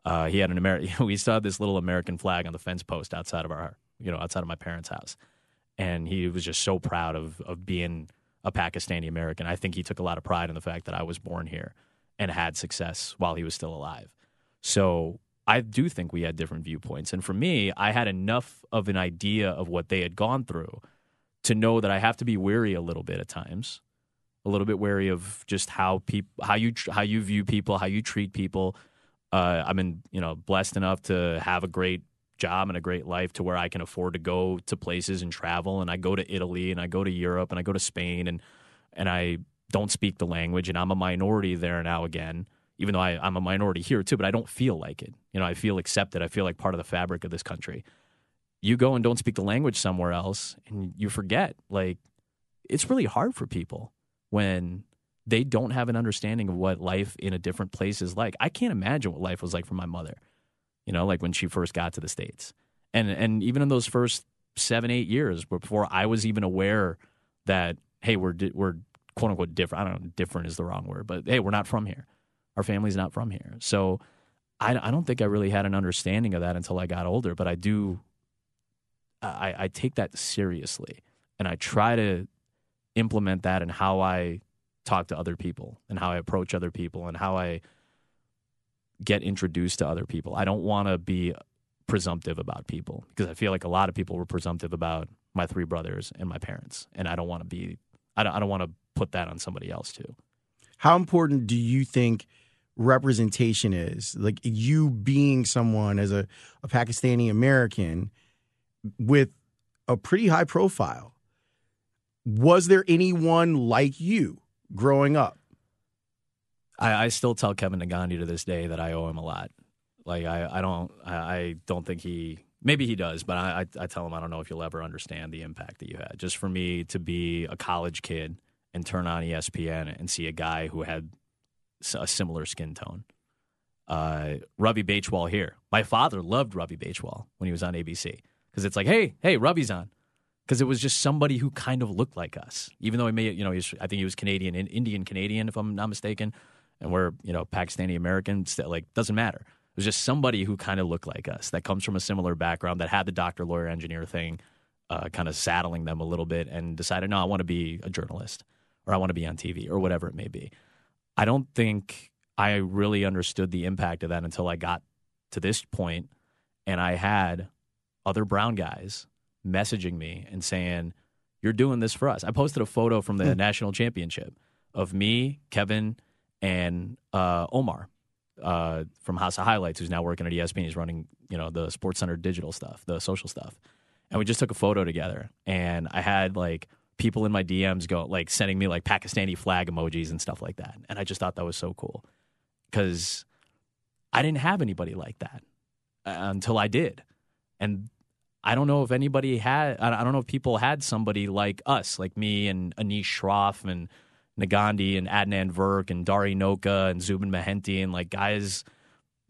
Uh, he had an American. We saw this little American flag on the fence post outside of our, you know, outside of my parents' house, and he was just so proud of of being a Pakistani American. I think he took a lot of pride in the fact that I was born here and had success while he was still alive. So I do think we had different viewpoints, and for me, I had enough of an idea of what they had gone through to know that I have to be wary a little bit at times, a little bit wary of just how people, how you, how you view people, how you treat people. Uh, I've been, you know, blessed enough to have a great job and a great life to where I can afford to go to places and travel. And I go to Italy and I go to Europe and I go to Spain and, and I don't speak the language and I'm a minority there now again, even though I, I'm a minority here too, but I don't feel like it. You know, I feel accepted. I feel like part of the fabric of this country. You go and don't speak the language somewhere else and you forget, like, it's really hard for people when they don't have an understanding of what life in a different place is like. I can't imagine what life was like for my mother, you know, like when she first got to the States. And and even in those first seven, eight years before I was even aware that, hey, we're, we're quote unquote different. I don't know, different is the wrong word, but hey, we're not from here. Our family's not from here. So I, I don't think I really had an understanding of that until I got older, but I do, I, I take that seriously and I try to implement that in how I talk to other people and how I approach other people and how I get introduced to other people. I don't want to be presumptive about people because I feel like a lot of people were presumptive about my three brothers and my parents. And I don't want to be, I don't, I don't want to put that on somebody else too. How important do you think representation is? Like you being someone as a, a Pakistani American with a pretty high profile. Was there anyone like you growing up? I, I still tell Kevin Nagandi to this day that I owe him a lot. Like I, I don't, I, I don't think he. Maybe he does, but I, I tell him I don't know if you'll ever understand the impact that you had. Just for me to be a college kid and turn on E S P N and see a guy who had a similar skin tone. Uh, Ravi Bajwal here. My father loved Ravi Bajwal when he was on A B C because it's like, hey, hey, Ravi's on. Because it was just somebody who kind of looked like us, even though he may, you know, he's, I think he was Canadian, Indian Canadian, if I'm not mistaken, and we're, you know, Pakistani Americans. That like doesn't matter. It was just somebody who kind of looked like us, that comes from a similar background, that had the doctor, lawyer, engineer thing, uh, kind of saddling them a little bit, and decided, no, I want to be a journalist, or I want to be on T V, or whatever it may be. I don't think I really understood the impact of that until I got to this point, and I had other brown guys messaging me and saying, you're doing this for us. I posted a photo from the yeah. national championship of me, Kevin, and uh, Omar uh, from House of Highlights, who's now working at E S P N. He's running, you know, the Sports Center digital stuff, the social stuff. And we just took a photo together. And I had like people in my D Ms go like sending me like Pakistani flag emojis and stuff like that. And I just thought that was so cool because I didn't have anybody like that until I did. And I don't know if anybody had, I don't know if people had somebody like us, like me and Anish Shroff and Nagandi and Adnan Virk and Dari Noka and Zubin Mehenti and like guys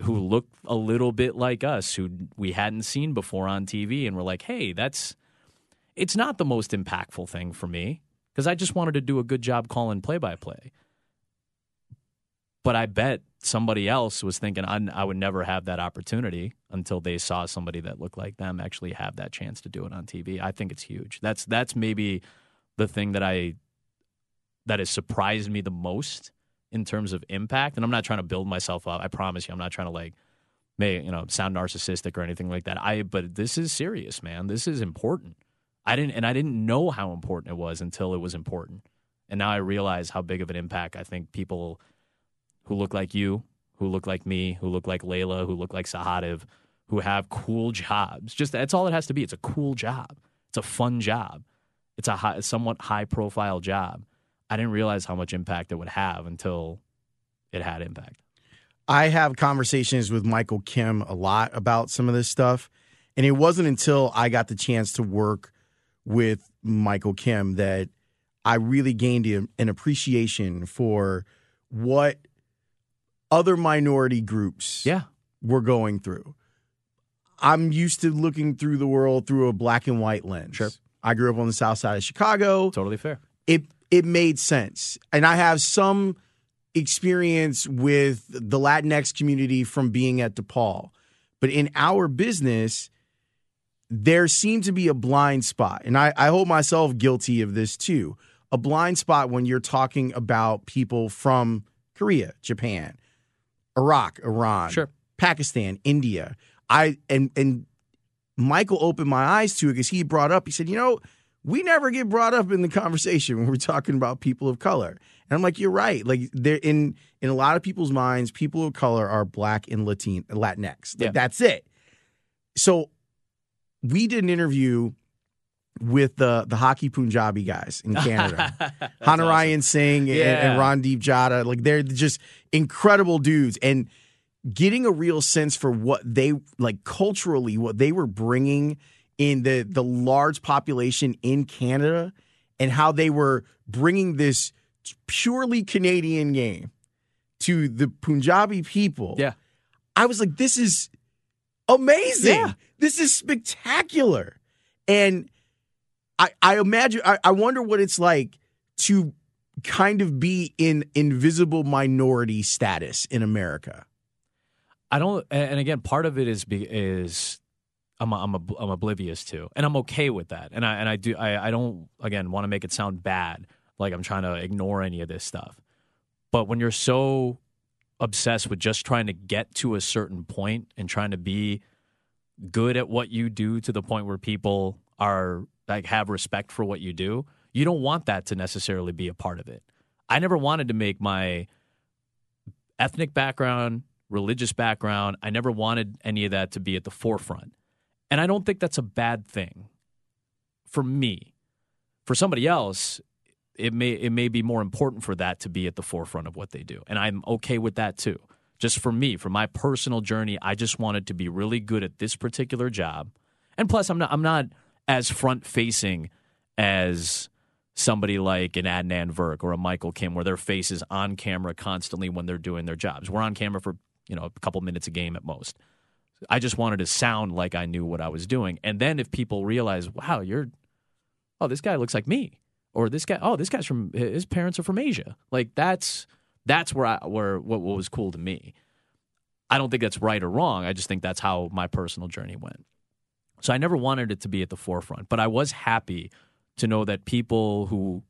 who looked a little bit like us, who we hadn't seen before on T V. And we're like, hey, that's, it's not the most impactful thing for me because I just wanted to do a good job calling play by play. But I bet somebody else was thinking I, I would never have that opportunity until they saw somebody that looked like them actually have that chance to do it on T V. I think it's huge. That's that's maybe the thing that I that has surprised me the most in terms of impact. And I'm not trying to build myself up. I promise you, I'm not trying to like, may you know, sound narcissistic or anything like that. I but this is serious, man. This is important. I didn't and I didn't know how important it was until it was important, and now I realize how big of an impact I think people who look like you, who look like me, who look like Layla, who look like Sahadev, who have cool jobs. Just that's all it has to be. It's a cool job. It's a fun job. It's a high, somewhat high-profile job. I didn't realize how much impact it would have until it had impact. I have conversations with Michael Kim a lot about some of this stuff, and it wasn't until I got the chance to work with Michael Kim that I really gained a, an appreciation for what other minority groups yeah. were going through. I'm used to looking through the world through a black and white lens. Sure. I grew up on the south side of Chicago. Totally fair. It it made sense. And I have some experience with the Latinx community from being at DePaul. But in our business, there seemed to be a blind spot. And I, I hold myself guilty of this too. A blind spot when you're talking about people from Korea, Japan, Iraq, Iran, sure. Pakistan, India. I and and Michael opened my eyes to it because he brought up, he said, you know, we never get brought up in the conversation when we're talking about people of color. And I'm like, you're right. Like, they're in in a lot of people's minds, people of color are Black and Latin, Latinx. Like, yeah. That's it. So we did an interview with the the hockey Punjabi guys in Canada. Hanarayan awesome. Singh and, yeah. and Randeep Jada. Like, they're just incredible dudes. And getting a real sense for what they, like, culturally, what they were bringing in the, the large population in Canada and how they were bringing this purely Canadian game to the Punjabi people. Yeah. I was like, this is amazing. Yeah. This is spectacular. And I, I imagine, I, I wonder what it's like to kind of be in invisible minority status in America. I don't, and again, part of it is is I'm I'm I'm oblivious to, and I'm okay with that, and I and I do I, I don't again want to make it sound bad, like I'm trying to ignore any of this stuff, but when you're so obsessed with just trying to get to a certain point and trying to be good at what you do to the point where people are like have respect for what you do, you don't want that to necessarily be a part of it. I never wanted to make my ethnic background, religious background, I never wanted any of that to be at the forefront. And I don't think that's a bad thing for me. For somebody else, it may it may be more important for that to be at the forefront of what they do. And I'm okay with that too. Just for me, for my personal journey, I just wanted to be really good at this particular job. And plus, I'm not I'm not as front-facing as somebody like an Adnan Virk or a Michael Kim, where their face is on camera constantly when they're doing their jobs. We're on camera for, you know, a couple minutes a game at most. I just wanted to sound like I knew what I was doing. And then if people realize, wow, you're, oh, this guy looks like me, or this guy, oh, this guy's from, his parents are from Asia. Like that's, that's where I, where, what, what was cool to me. I don't think that's right or wrong. I just think that's how my personal journey went. So I never wanted it to be at the forefront, but I was happy to know that people who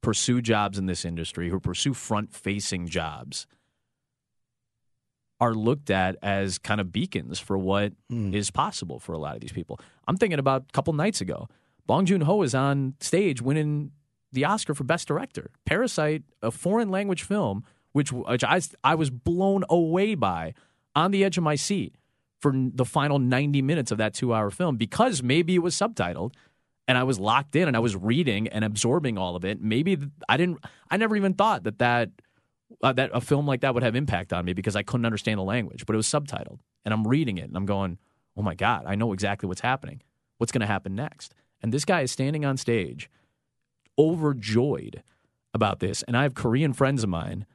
pursue jobs in this industry, who pursue front-facing jobs, are looked at as kind of beacons for what mm. is possible for a lot of these people. I'm thinking about a couple nights ago, Bong Joon-ho was on stage winning the Oscar for Best Director. Parasite, a foreign language film, which, which I, I was blown away by, on the edge of my seat for the final ninety minutes of that two-hour film, because maybe it was subtitled, and I was locked in, and I was reading and absorbing all of it. Maybe I didn't. I never even thought that that uh, that a film like that would have impact on me, because I couldn't understand the language, but it was subtitled, and I'm reading it, and I'm going, "Oh my God, I know exactly what's happening. What's going to happen next?" And this guy is standing on stage, overjoyed about this. And I have Korean friends of mine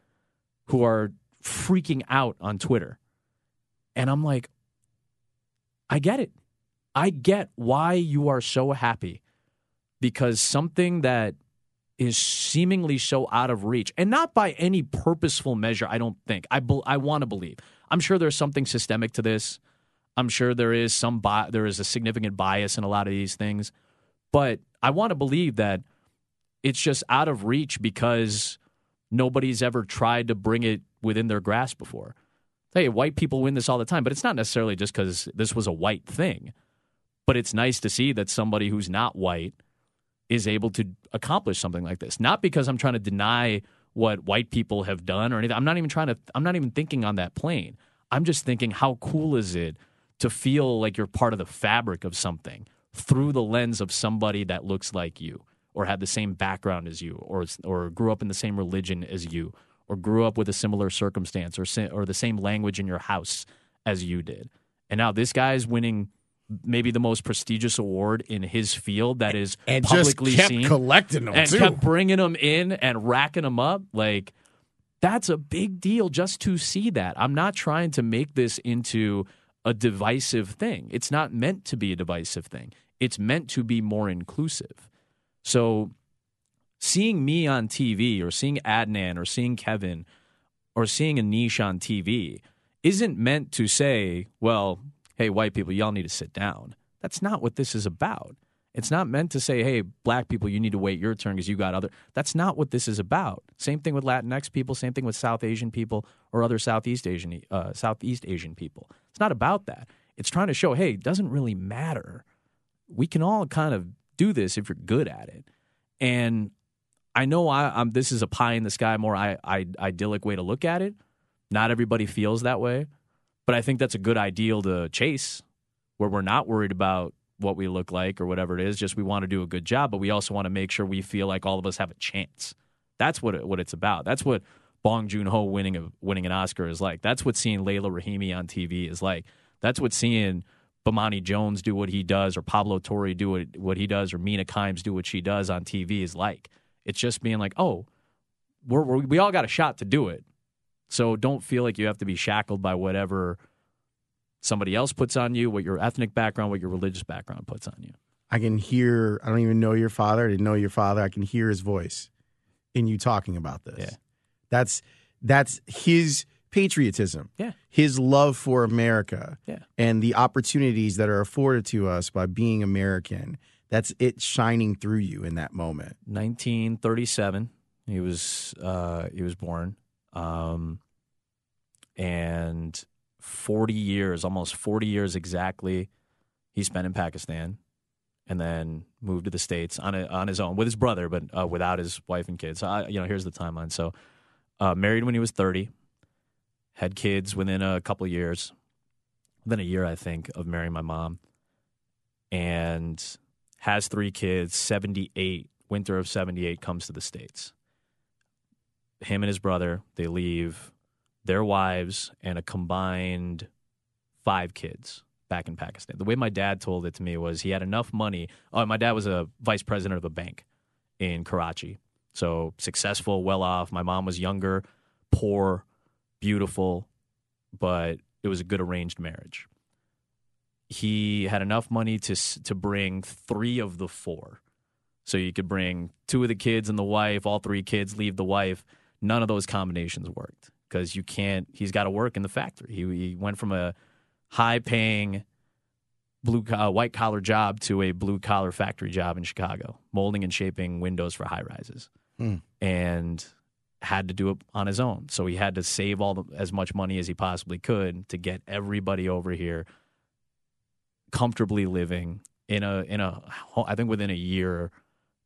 who are freaking out on Twitter, and I'm like, "I get it." I get why you are so happy, because something that is seemingly so out of reach, and not by any purposeful measure, I don't think. I be, I want to believe. I'm sure there's something systemic to this. I'm sure there is some bi- there is a significant bias in a lot of these things. But I want to believe that it's just out of reach because nobody's ever tried to bring it within their grasp before. Hey, white people win this all the time, but it's not necessarily just because this was a white thing. But it's nice to see that somebody who's not white is able to accomplish something like this. Not because I'm trying to deny what white people have done or anything. I'm not even trying to, I'm not even thinking on that plane. I'm just thinking, how cool is it to feel like you're part of the fabric of something through the lens of somebody that looks like you, or had the same background as you, or or grew up in the same religion as you, or grew up with a similar circumstance, or or the same language in your house as you did. And now this guy's winning maybe the most prestigious award in his field that is and publicly just kept seen, collecting them and too. Kept bringing them in and racking them up. Like, that's a big deal just to see that. I'm not trying to make this into a divisive thing. It's not meant to be a divisive thing. It's meant to be more inclusive. So seeing me on T V, or seeing Adnan, or seeing Kevin, or seeing Anish on T V isn't meant to say, well, hey, white people, y'all need to sit down. That's not what this is about. It's not meant to say, hey, black people, you need to wait your turn because you got other. That's not what this is about. Same thing with Latinx people, same thing with South Asian people, or other Southeast Asian uh, Southeast Asian people. It's not about that. It's trying to show, hey, it doesn't really matter. We can all kind of do this if you're good at it. And I know I, I'm, this is a pie in the sky, more I, I, idyllic way to look at it. Not everybody feels that way, but I think that's a good ideal to chase, where we're not worried about what we look like or whatever it is. Just we want to do a good job, but we also want to make sure we feel like all of us have a chance. That's what it, what it's about. That's what Bong Joon-ho winning a, winning an Oscar is like. That's what seeing Layla Rahimi on T V is like. That's what seeing Bomani Jones do what he does, or Pablo Torre do what, what he does, or Mina Kimes do what she does on T V is like. It's just being like, oh, we're, we're, we all got a shot to do it. So don't feel like you have to be shackled by whatever somebody else puts on you, what your ethnic background, what your religious background puts on you. I can hear, I don't even know your father. I didn't know your father. I can hear his voice in you talking about this. Yeah. That's that's his patriotism, yeah. His love for America, yeah. And the opportunities that are afforded to us by being American. That's it shining through you in that moment. nineteen thirty-seven, he was uh, he was born, um, and forty years, almost forty years exactly, he spent in Pakistan, and then moved to the States on a, on his own with his brother, but uh, without his wife and kids. So I, you know, here's the timeline. So. Uh, married when he was thirty, had kids within a couple years, within a year, I think, of marrying my mom, and has three kids. seventy-eight, winter of seventy-eight, comes to the States. Him and his brother, they leave their wives and a combined five kids back in Pakistan. The way my dad told it to me was he had enough money. Oh, my dad was a vice president of a bank in Karachi. So successful, well-off. My mom was younger, poor, beautiful, but it was a good arranged marriage. He had enough money to to bring three of the four. So you could bring two of the kids and the wife, all three kids, leave the wife. None of those combinations worked because you can't – he's got to work in the factory. He, he went from a high-paying blue uh, white-collar job to a blue-collar factory job in Chicago, molding and shaping windows for high-rises. Mm. And had to do it on his own. So he had to save all the, as much money as he possibly could to get everybody over here comfortably living in a in a I think within a year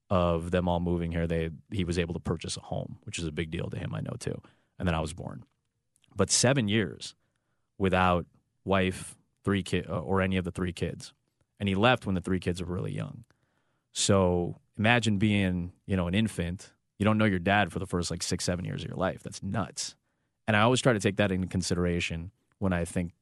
of them all moving here, they he was able to purchase a home, which is a big deal to him, I know too. And then I was born. But seven years without wife, three kids, or any of the three kids. And he left when the three kids were really young. So imagine being, you know, an infant. You don't know your dad for the first, like, six, seven years of your life. That's nuts. And I always try to take that into consideration when I think,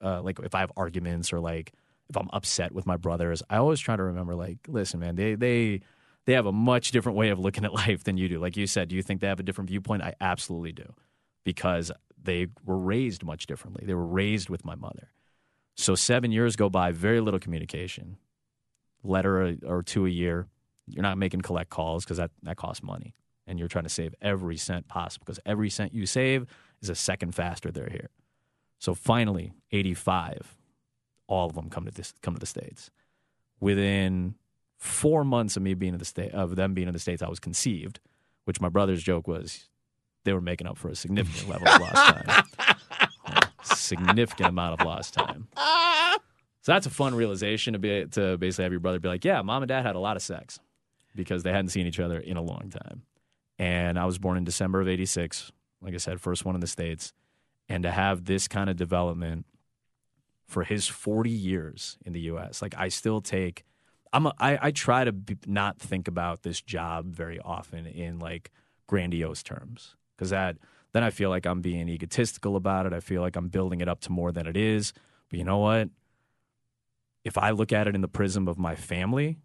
uh, like, if I have arguments or, like, if I'm upset with my brothers. I always try to remember, like, listen, man, they they they have a much different way of looking at life than you do. Like you said, do you think they have a different viewpoint? I absolutely do, because they were raised much differently. They were raised with my mother. So seven years go by, very little communication. Letter or two a year. You're not making collect calls because that, that costs money. And you're trying to save every cent possible, because every cent you save is a second faster they're here. So finally, eighty-five, all of them come to this, come to the States. Within four months of me being in the state of them being in the States, I was conceived, which my brother's joke was they were making up for a significant level of lost time. Significant amount of lost time. So that's a fun realization to be to basically have your brother be like, yeah, mom and dad had a lot of sex because they hadn't seen each other in a long time. And I was born in December of eighty-six. Like I said, first one in the States. And to have this kind of development for his forty years in the U S, like I still take, I'm a, I, I try to be, not think about this job very often in like grandiose terms, because that, then I feel like I'm being egotistical about it. I feel like I'm building it up to more than it is. But you know what? If I look at it in the prism of my family,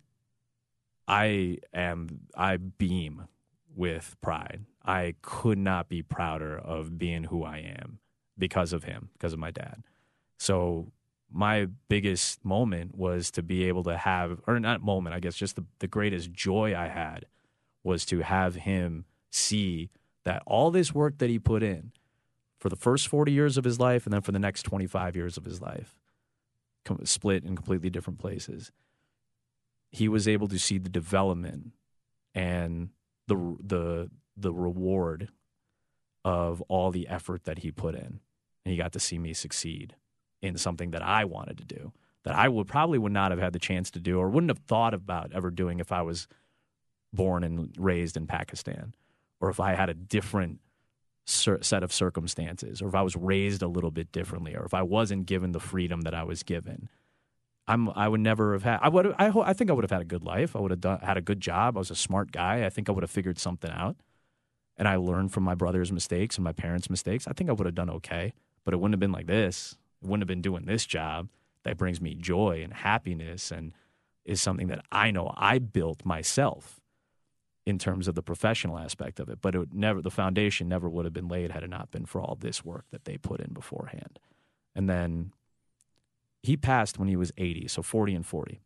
I am I beam with pride. I could not be prouder of being who I am because of him, because of my dad. So my biggest moment was to be able to have, or not moment, I guess, just the, the greatest joy I had was to have him see that all this work that he put in for the first forty years of his life and then for the next twenty-five years of his life, split in completely different places, he was able to see the development and the the the reward of all the effort that he put in. And he got to see me succeed in something that I wanted to do, that I would probably would not have had the chance to do or wouldn't have thought about ever doing if I was born and raised in Pakistan, or if I had a different cer- set of circumstances, or if I was raised a little bit differently, or if I wasn't given the freedom that I was given. I'm, I would never have had. I would. I, I think I would have had a good life. I would have done, had a good job. I was a smart guy. I think I would have figured something out. And I learned from my brother's mistakes and my parents' mistakes. I think I would have done okay, but it wouldn't have been like this. It wouldn't have been doing this job that brings me joy and happiness and is something that I know I built myself in terms of the professional aspect of it. But it would never, the foundation never would have been laid had it not been for all this work that they put in beforehand. And then he passed when he was eighty, so forty and forty.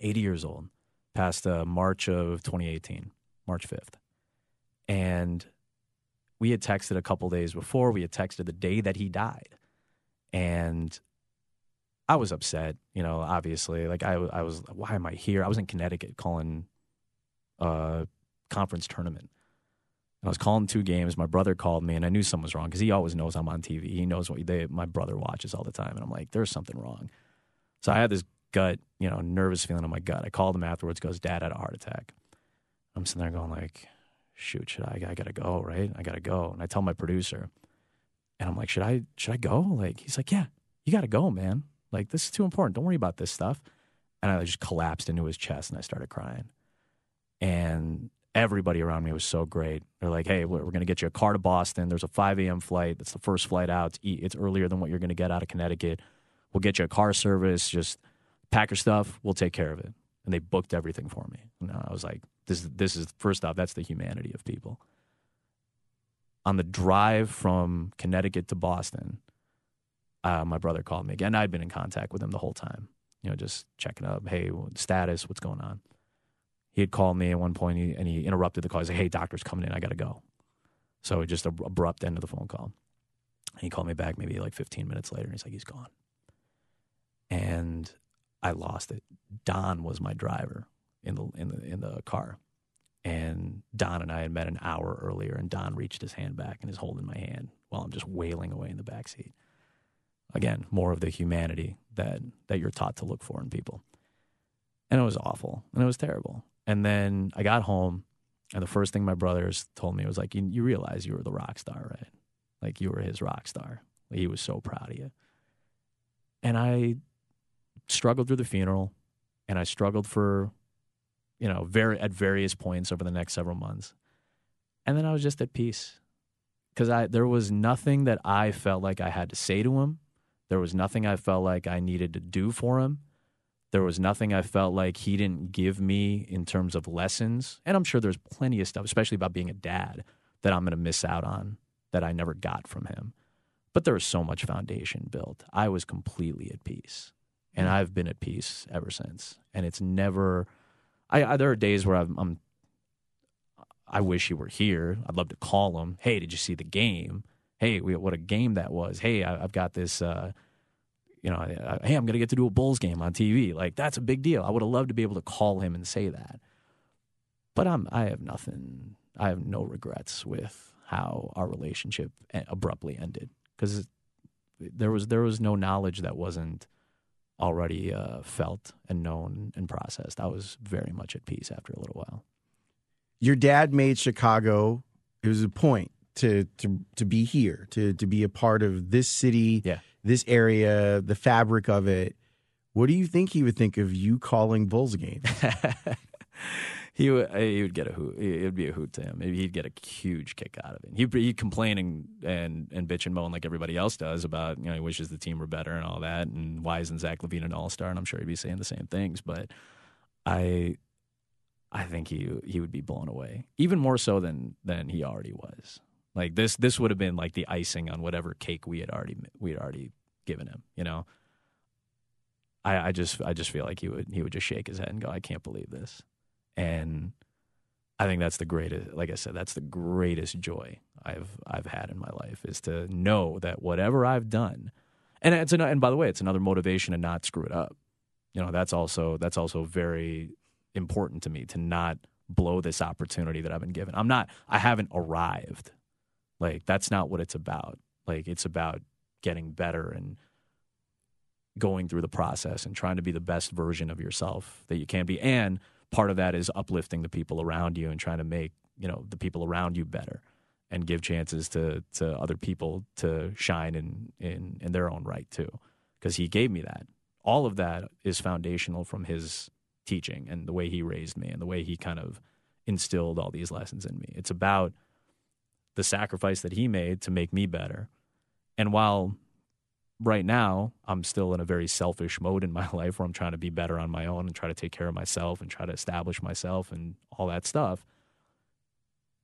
eighty years old, passed uh, March of twenty eighteen, March fifth. And we had texted a couple days before. We had texted the day that he died. And I was upset, you know, obviously. Like, I, I was, why am I here? I was in Connecticut calling a conference tournament. And I was calling two games. My brother called me, and I knew something was wrong because he always knows I'm on T V. He knows what they, my brother watches all the time. And I'm like, there's something wrong. So I had this gut, you know, nervous feeling in my gut. I called him afterwards, goes, Dad had a heart attack. I'm sitting there going like, shoot, should I, I gotta go, right? I gotta go. And I tell my producer, and I'm like, should I, should I go? Like, he's like, yeah, you gotta go, man. Like, this is too important. Don't worry about this stuff. And I just collapsed into his chest and I started crying. And everybody around me was so great. They're like, hey, we're going to get you a car to Boston. There's a five a.m. flight. That's the first flight out. It's earlier than what you're going to get out of Connecticut. We'll get you a car service. Just pack your stuff. We'll take care of it. And they booked everything for me. And I was like, this, this is, first off, that's the humanity of people. On the drive from Connecticut to Boston, uh, my brother called me again. I'd been in contact with him the whole time, you know, just checking up. Hey, status, what's going on? He had called me at one point, and he interrupted the call. He's like, hey, doctor's coming in. I got to go. So just an abrupt end of the phone call. And he called me back maybe like fifteen minutes later, and he's like, he's gone. And I lost it. Don was my driver in the in the, in the car. And Don and I had met an hour earlier, and Don reached his hand back and is holding my hand while I'm just wailing away in the backseat. Again, more of the humanity that, that you're taught to look for in people. And it was awful, and it was terrible. And then I got home, and the first thing my brothers told me was like, you, you realize you were the rock star, right? Like, you were his rock star. Like, he was so proud of you. And I struggled through the funeral, and I struggled for, you know, very, at various points over the next several months. And then I was just at peace because I there was nothing that I felt like I had to say to him. There was nothing I felt like I needed to do for him. There was nothing I felt like he didn't give me in terms of lessons. And I'm sure there's plenty of stuff, especially about being a dad, that I'm going to miss out on that I never got from him. But there was so much foundation built. I was completely at peace. And I've been at peace ever since. And it's never... I, I There are days where I'm, I'm... I wish he were here. I'd love to call him. Hey, did you see the game? Hey, we, what a game that was. Hey, I, I've got this... Uh, You know, I, I, hey, I'm going to get to do a Bulls game on T V. Like, that's a big deal. I would have loved to be able to call him and say that. But I'm, I have nothing. I have no regrets with how our relationship abruptly ended because there was there was no knowledge that wasn't already uh, felt and known and processed. I was very much at peace after a little while. Your dad made Chicago. It was a point to to to be here, to to be a part of this city. Yeah. This area, the fabric of it. What do you think he would think of you calling Bulls games? he would. He would get a hoot. It would be a hoot to him. Maybe he'd get a huge kick out of it. He'd, he'd complain and, and and bitch and moan like everybody else does about, you know, he wishes the team were better and all that. And why isn't Zach LaVine an All Star? And I'm sure he'd be saying the same things. But I, I think he he would be blown away even more so than than he already was. Like, this, this would have been like the icing on whatever cake we had already we had already given him. You know, I, I just I just feel like he would he would just shake his head and go, I can't believe this. And I think that's the greatest. Like I said, that's the greatest joy I've I've had in my life is to know that whatever I've done, and it's an, and by the way, it's another motivation to not screw it up. You know, that's also that's also very important to me to not blow this opportunity that I've been given. I'm not I haven't arrived. Like, that's not what it's about. Like, it's about getting better and going through the process and trying to be the best version of yourself that you can be. And part of that is uplifting the people around you and trying to make, you know, the people around you better and give chances to to other people to shine in, in, in their own right too. Because he gave me that. All of that is foundational from his teaching and the way he raised me and the way he kind of instilled all these lessons in me. It's about the sacrifice that he made to make me better. And while right now I'm still in a very selfish mode in my life where I'm trying to be better on my own and try to take care of myself and try to establish myself and all that stuff,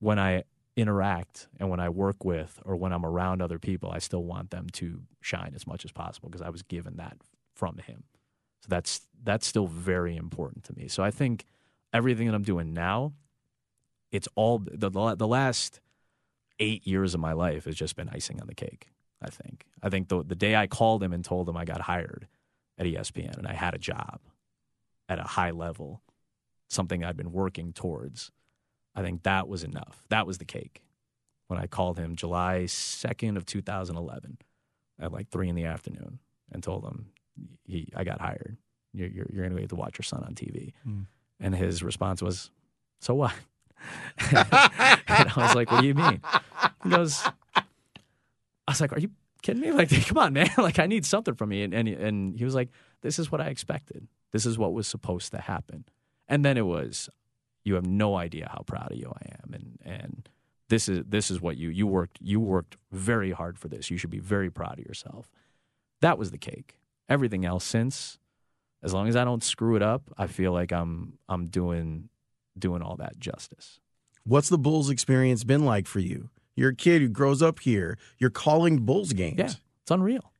when I interact and when I work with or when I'm around other people, I still want them to shine as much as possible because I was given that from him. So that's that's still very important to me. So I think everything that I'm doing now, it's all the the last eight years of my life has just been icing on the cake. I think I think the the day I called him and told him I got hired at E S P N and I had a job at a high level, something I'd been working towards, I think that was enough. That was the cake. When I called him July second of two thousand eleven at like three in the afternoon and told him, He, I got hired. You're you're, you're going to have to watch your son on T V. Mm. And his response was, so what? And I was like, what do you mean? He goes, I was like, are you kidding me? Like, come on, man. Like, I need something from you. And, and and he was like, this is what I expected. This is what was supposed to happen. And then it was, you have no idea how proud of you I am. And and this is this is what you you worked you worked very hard for this. You should be very proud of yourself. That was the cake. Everything else since, as long as I don't screw it up, I feel like I'm I'm doing doing all that justice. What's the Bulls experience been like for you? You're a kid who grows up here. You're calling Bulls games. Yeah, it's unreal.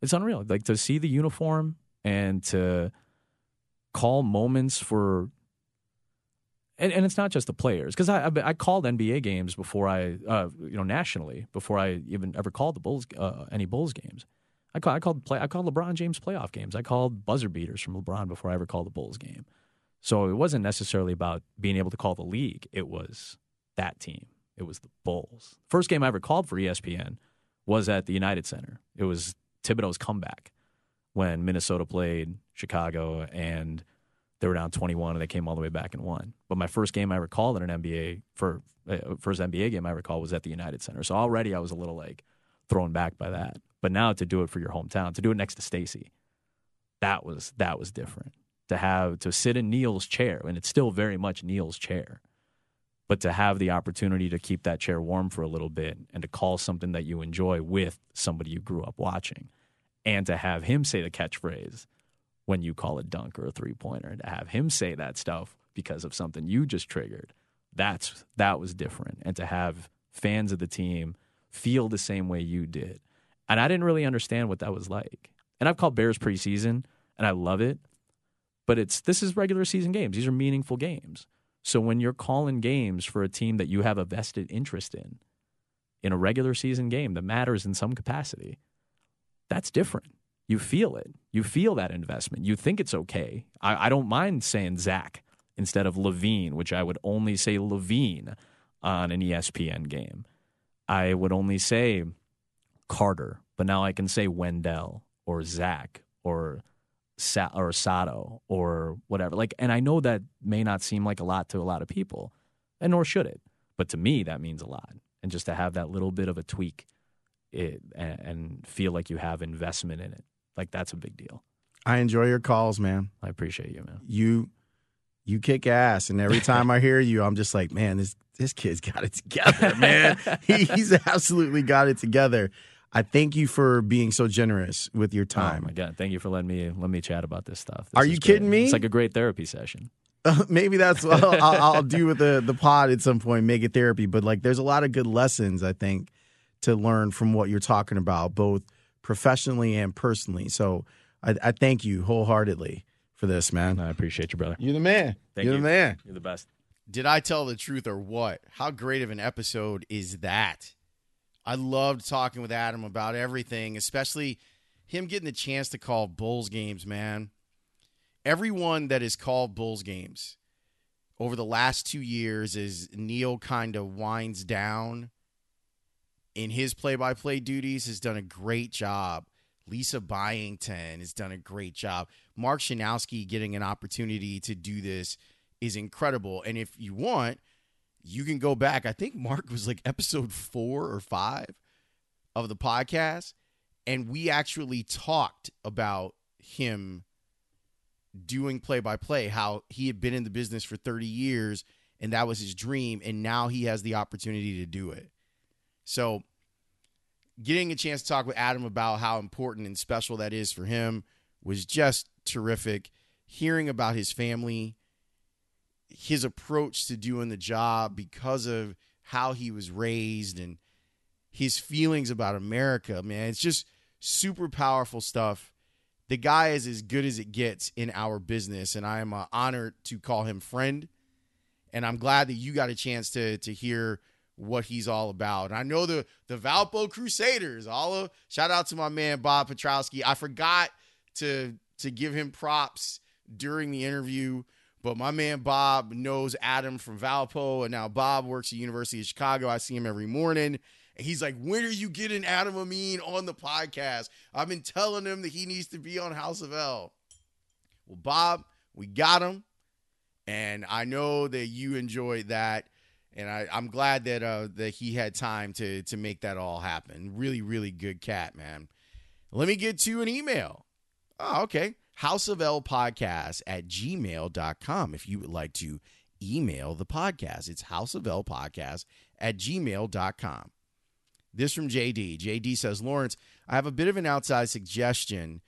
It's unreal. Like, to see the uniform and to call moments for, and, and it's not just the players, because I, I I called N B A games before I uh, you know nationally before I even ever called the Bulls uh, any Bulls games. I called, I called play. I called LeBron James playoff games. I called buzzer beaters from LeBron before I ever called the Bulls game. So it wasn't necessarily about being able to call the league. It was that team. It was the Bulls. First game I ever called for E S P N was at the United Center. It was Thibodeau's comeback when Minnesota played Chicago and they were down twenty-one and they came all the way back and won. But my first game I ever called in an N B A for uh, first N B A game I ever called was at the United Center. So already I was a little like thrown back by that. But now to do it for your hometown, to do it next to Stacy, that was that was different. To have to sit in Neil's chair, and it's still very much Neil's chair, but to have the opportunity to keep that chair warm for a little bit and to call something that you enjoy with somebody you grew up watching, and to have him say the catchphrase when you call a dunk or a three-pointer, and to have him say that stuff because of something you just triggered, that's that was different. And to have fans of the team feel the same way you did. And I didn't really understand what that was like. And I've called Bears preseason, and I love it. But it's this is regular season games. These are meaningful games. So when you're calling games for a team that you have a vested interest in, in a regular season game that matters in some capacity, that's different. You feel it. You feel that investment. You think it's okay. I, I don't mind saying Zach instead of Levine, which I would only say Levine on an E S P N game. I would only say Carter, but now I can say Wendell or Zach or Sa- or Sato or whatever. Like, and I know that may not seem like a lot to a lot of people, and nor should it. But to me, that means a lot. And just to have that little bit of a tweak, it, and, and feel like you have investment in it, like that's a big deal. I enjoy your calls, man. I appreciate you, man. You, you kick ass, and every time I hear you, I'm just like, man, this this kid's got it together, man. he, he's absolutely got it together. I thank you for being so generous with your time. Oh my God, thank you for letting me let me chat about this stuff. This Are you kidding great. me? It's like a great therapy session. Uh, maybe that's what I'll, I'll do with the, the pod at some point, make it therapy. But like, there's a lot of good lessons, I think, to learn from what you're talking about, both professionally and personally. So I, I thank you wholeheartedly for this, man. I appreciate you, brother. You're the man. Thank you're you. the man. You're the best. Did I tell the truth or what? How great of an episode is that? I loved talking with Adam about everything, especially him getting the chance to call Bulls games, man. Everyone that has called Bulls games over the last two years as Neil kind of winds down in his play-by-play duties has done a great job Lisa Byington has done a great job. Mark Shanowski getting an opportunity to do this is incredible. And if you want, you can go back. I think Mark was like episode four or five of the podcast, and we actually talked about him doing play-by-play, how he had been in the business for thirty years, and that was his dream, and now he has the opportunity to do it. So getting a chance to talk with Adam about how important and special that is for him was just terrific. Hearing about his family, his approach to doing the job because of how he was raised, and his feelings about America, man, it's just super powerful stuff. The guy is as good as it gets in our business, and I am uh, honored to call him friend, and I'm glad that you got a chance to to hear what he's all about. And I know the the Valpo Crusaders, all of, shout out to my man Bob Petrowski. I forgot to to give him props during the interview, but my man Bob knows Adam from Valpo, and now Bob works at University of Chicago. I see him every morning, and he's like, when are you getting Adam Amin on the podcast? I've been telling him that he needs to be on House of L. Well, Bob, we got him, and I know that you enjoyed that. And I, I'm glad that uh, that he had time to to make that all happen. Really, really good cat, man. Let me get to an email. Oh, okay. houseoflpodcast at gmail dot com. If you would like to email the podcast, it's houseoflpodcast at gmail dot com. This from J D. J D says, Lawrence, I have a bit of an outside suggestion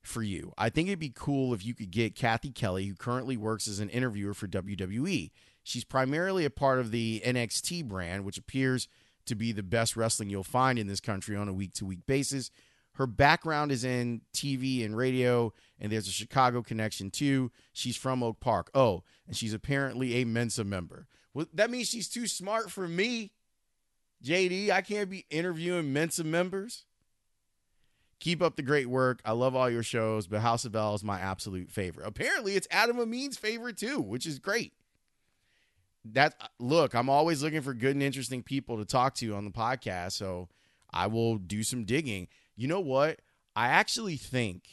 for you. I think it'd be cool if you could get Kathy Kelly, who currently works as an interviewer for W W E. She's primarily a part of the N X T brand, which appears to be the best wrestling you'll find in this country on a week-to-week basis. Her background is in T V and radio, and there's a Chicago connection, too. She's from Oak Park. Oh, and she's apparently a Mensa member. Well, that means she's too smart for me, J D. I can't be interviewing Mensa members. Keep up the great work. I love all your shows, but House of L is my absolute favorite. Apparently, it's Adam Amin's favorite, too, which is great. That look, I'm always looking for good and interesting people to talk to on the podcast, so I will do some digging. You know what? I actually think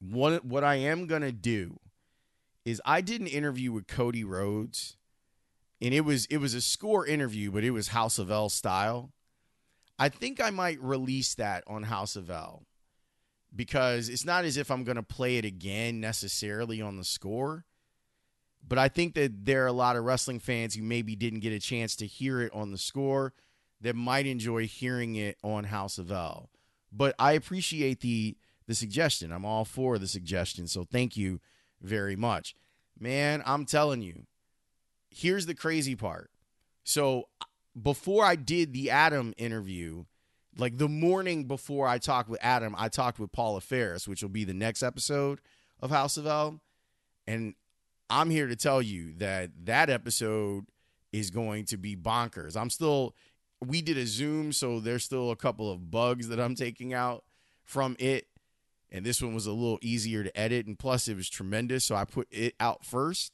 what what I am going to do is I did an interview with Cody Rhodes, and it was it was a Score interview, but it was House of L style. I think I might release that on House of L, because it's not as if I'm going to play it again necessarily on the Score. But I think that there are a lot of wrestling fans who maybe didn't get a chance to hear it on the Score that might enjoy hearing it on House of L. But I appreciate the the suggestion. I'm all for the suggestion, so thank you very much. Man, I'm telling you, here's the crazy part. So before I did the Adam interview, like the morning before I talked with Adam, I talked with Paula Ferris, which will be the next episode of House of L. And I'm here to tell you that that episode is going to be bonkers. I'm still, we did a Zoom, so there's still a couple of bugs that I'm taking out from it. And this one was a little easier to edit. And plus, it was tremendous, so I put it out first.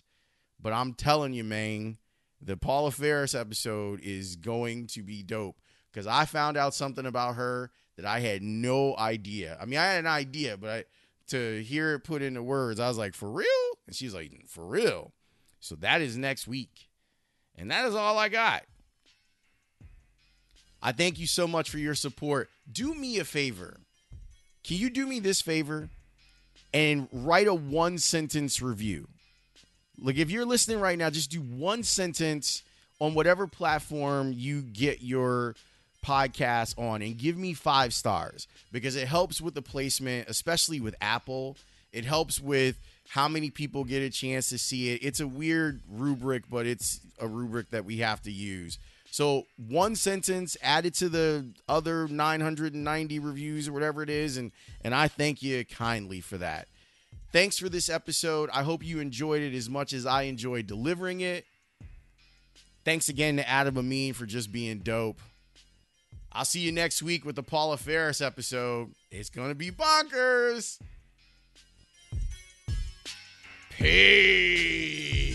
But I'm telling you, man, the Paula Ferris episode is going to be dope, because I found out something about her that I had no idea. I mean, I had an idea, but I, to hear it put into words, I was like, for real? And she's like, for real. So that is next week. And that is all I got. I thank you so much for your support. Do me a favor. Can you do me this favor and write a one sentence review? Like, if you're listening right now, just do one sentence on whatever platform you get your podcast on, and give me five stars, because it helps with the placement, especially with Apple. It helps with how many people get a chance to see it. It's a weird rubric, but it's a rubric that we have to use. So one sentence added to the other nine hundred ninety reviews or whatever it is, and, and I thank you kindly for that. Thanks for this episode. I hope you enjoyed it as much as I enjoyed delivering it. Thanks again to Adam Amin for just being dope. I'll see you next week with the Paula Ferris episode. It's going to be bonkers. Peace.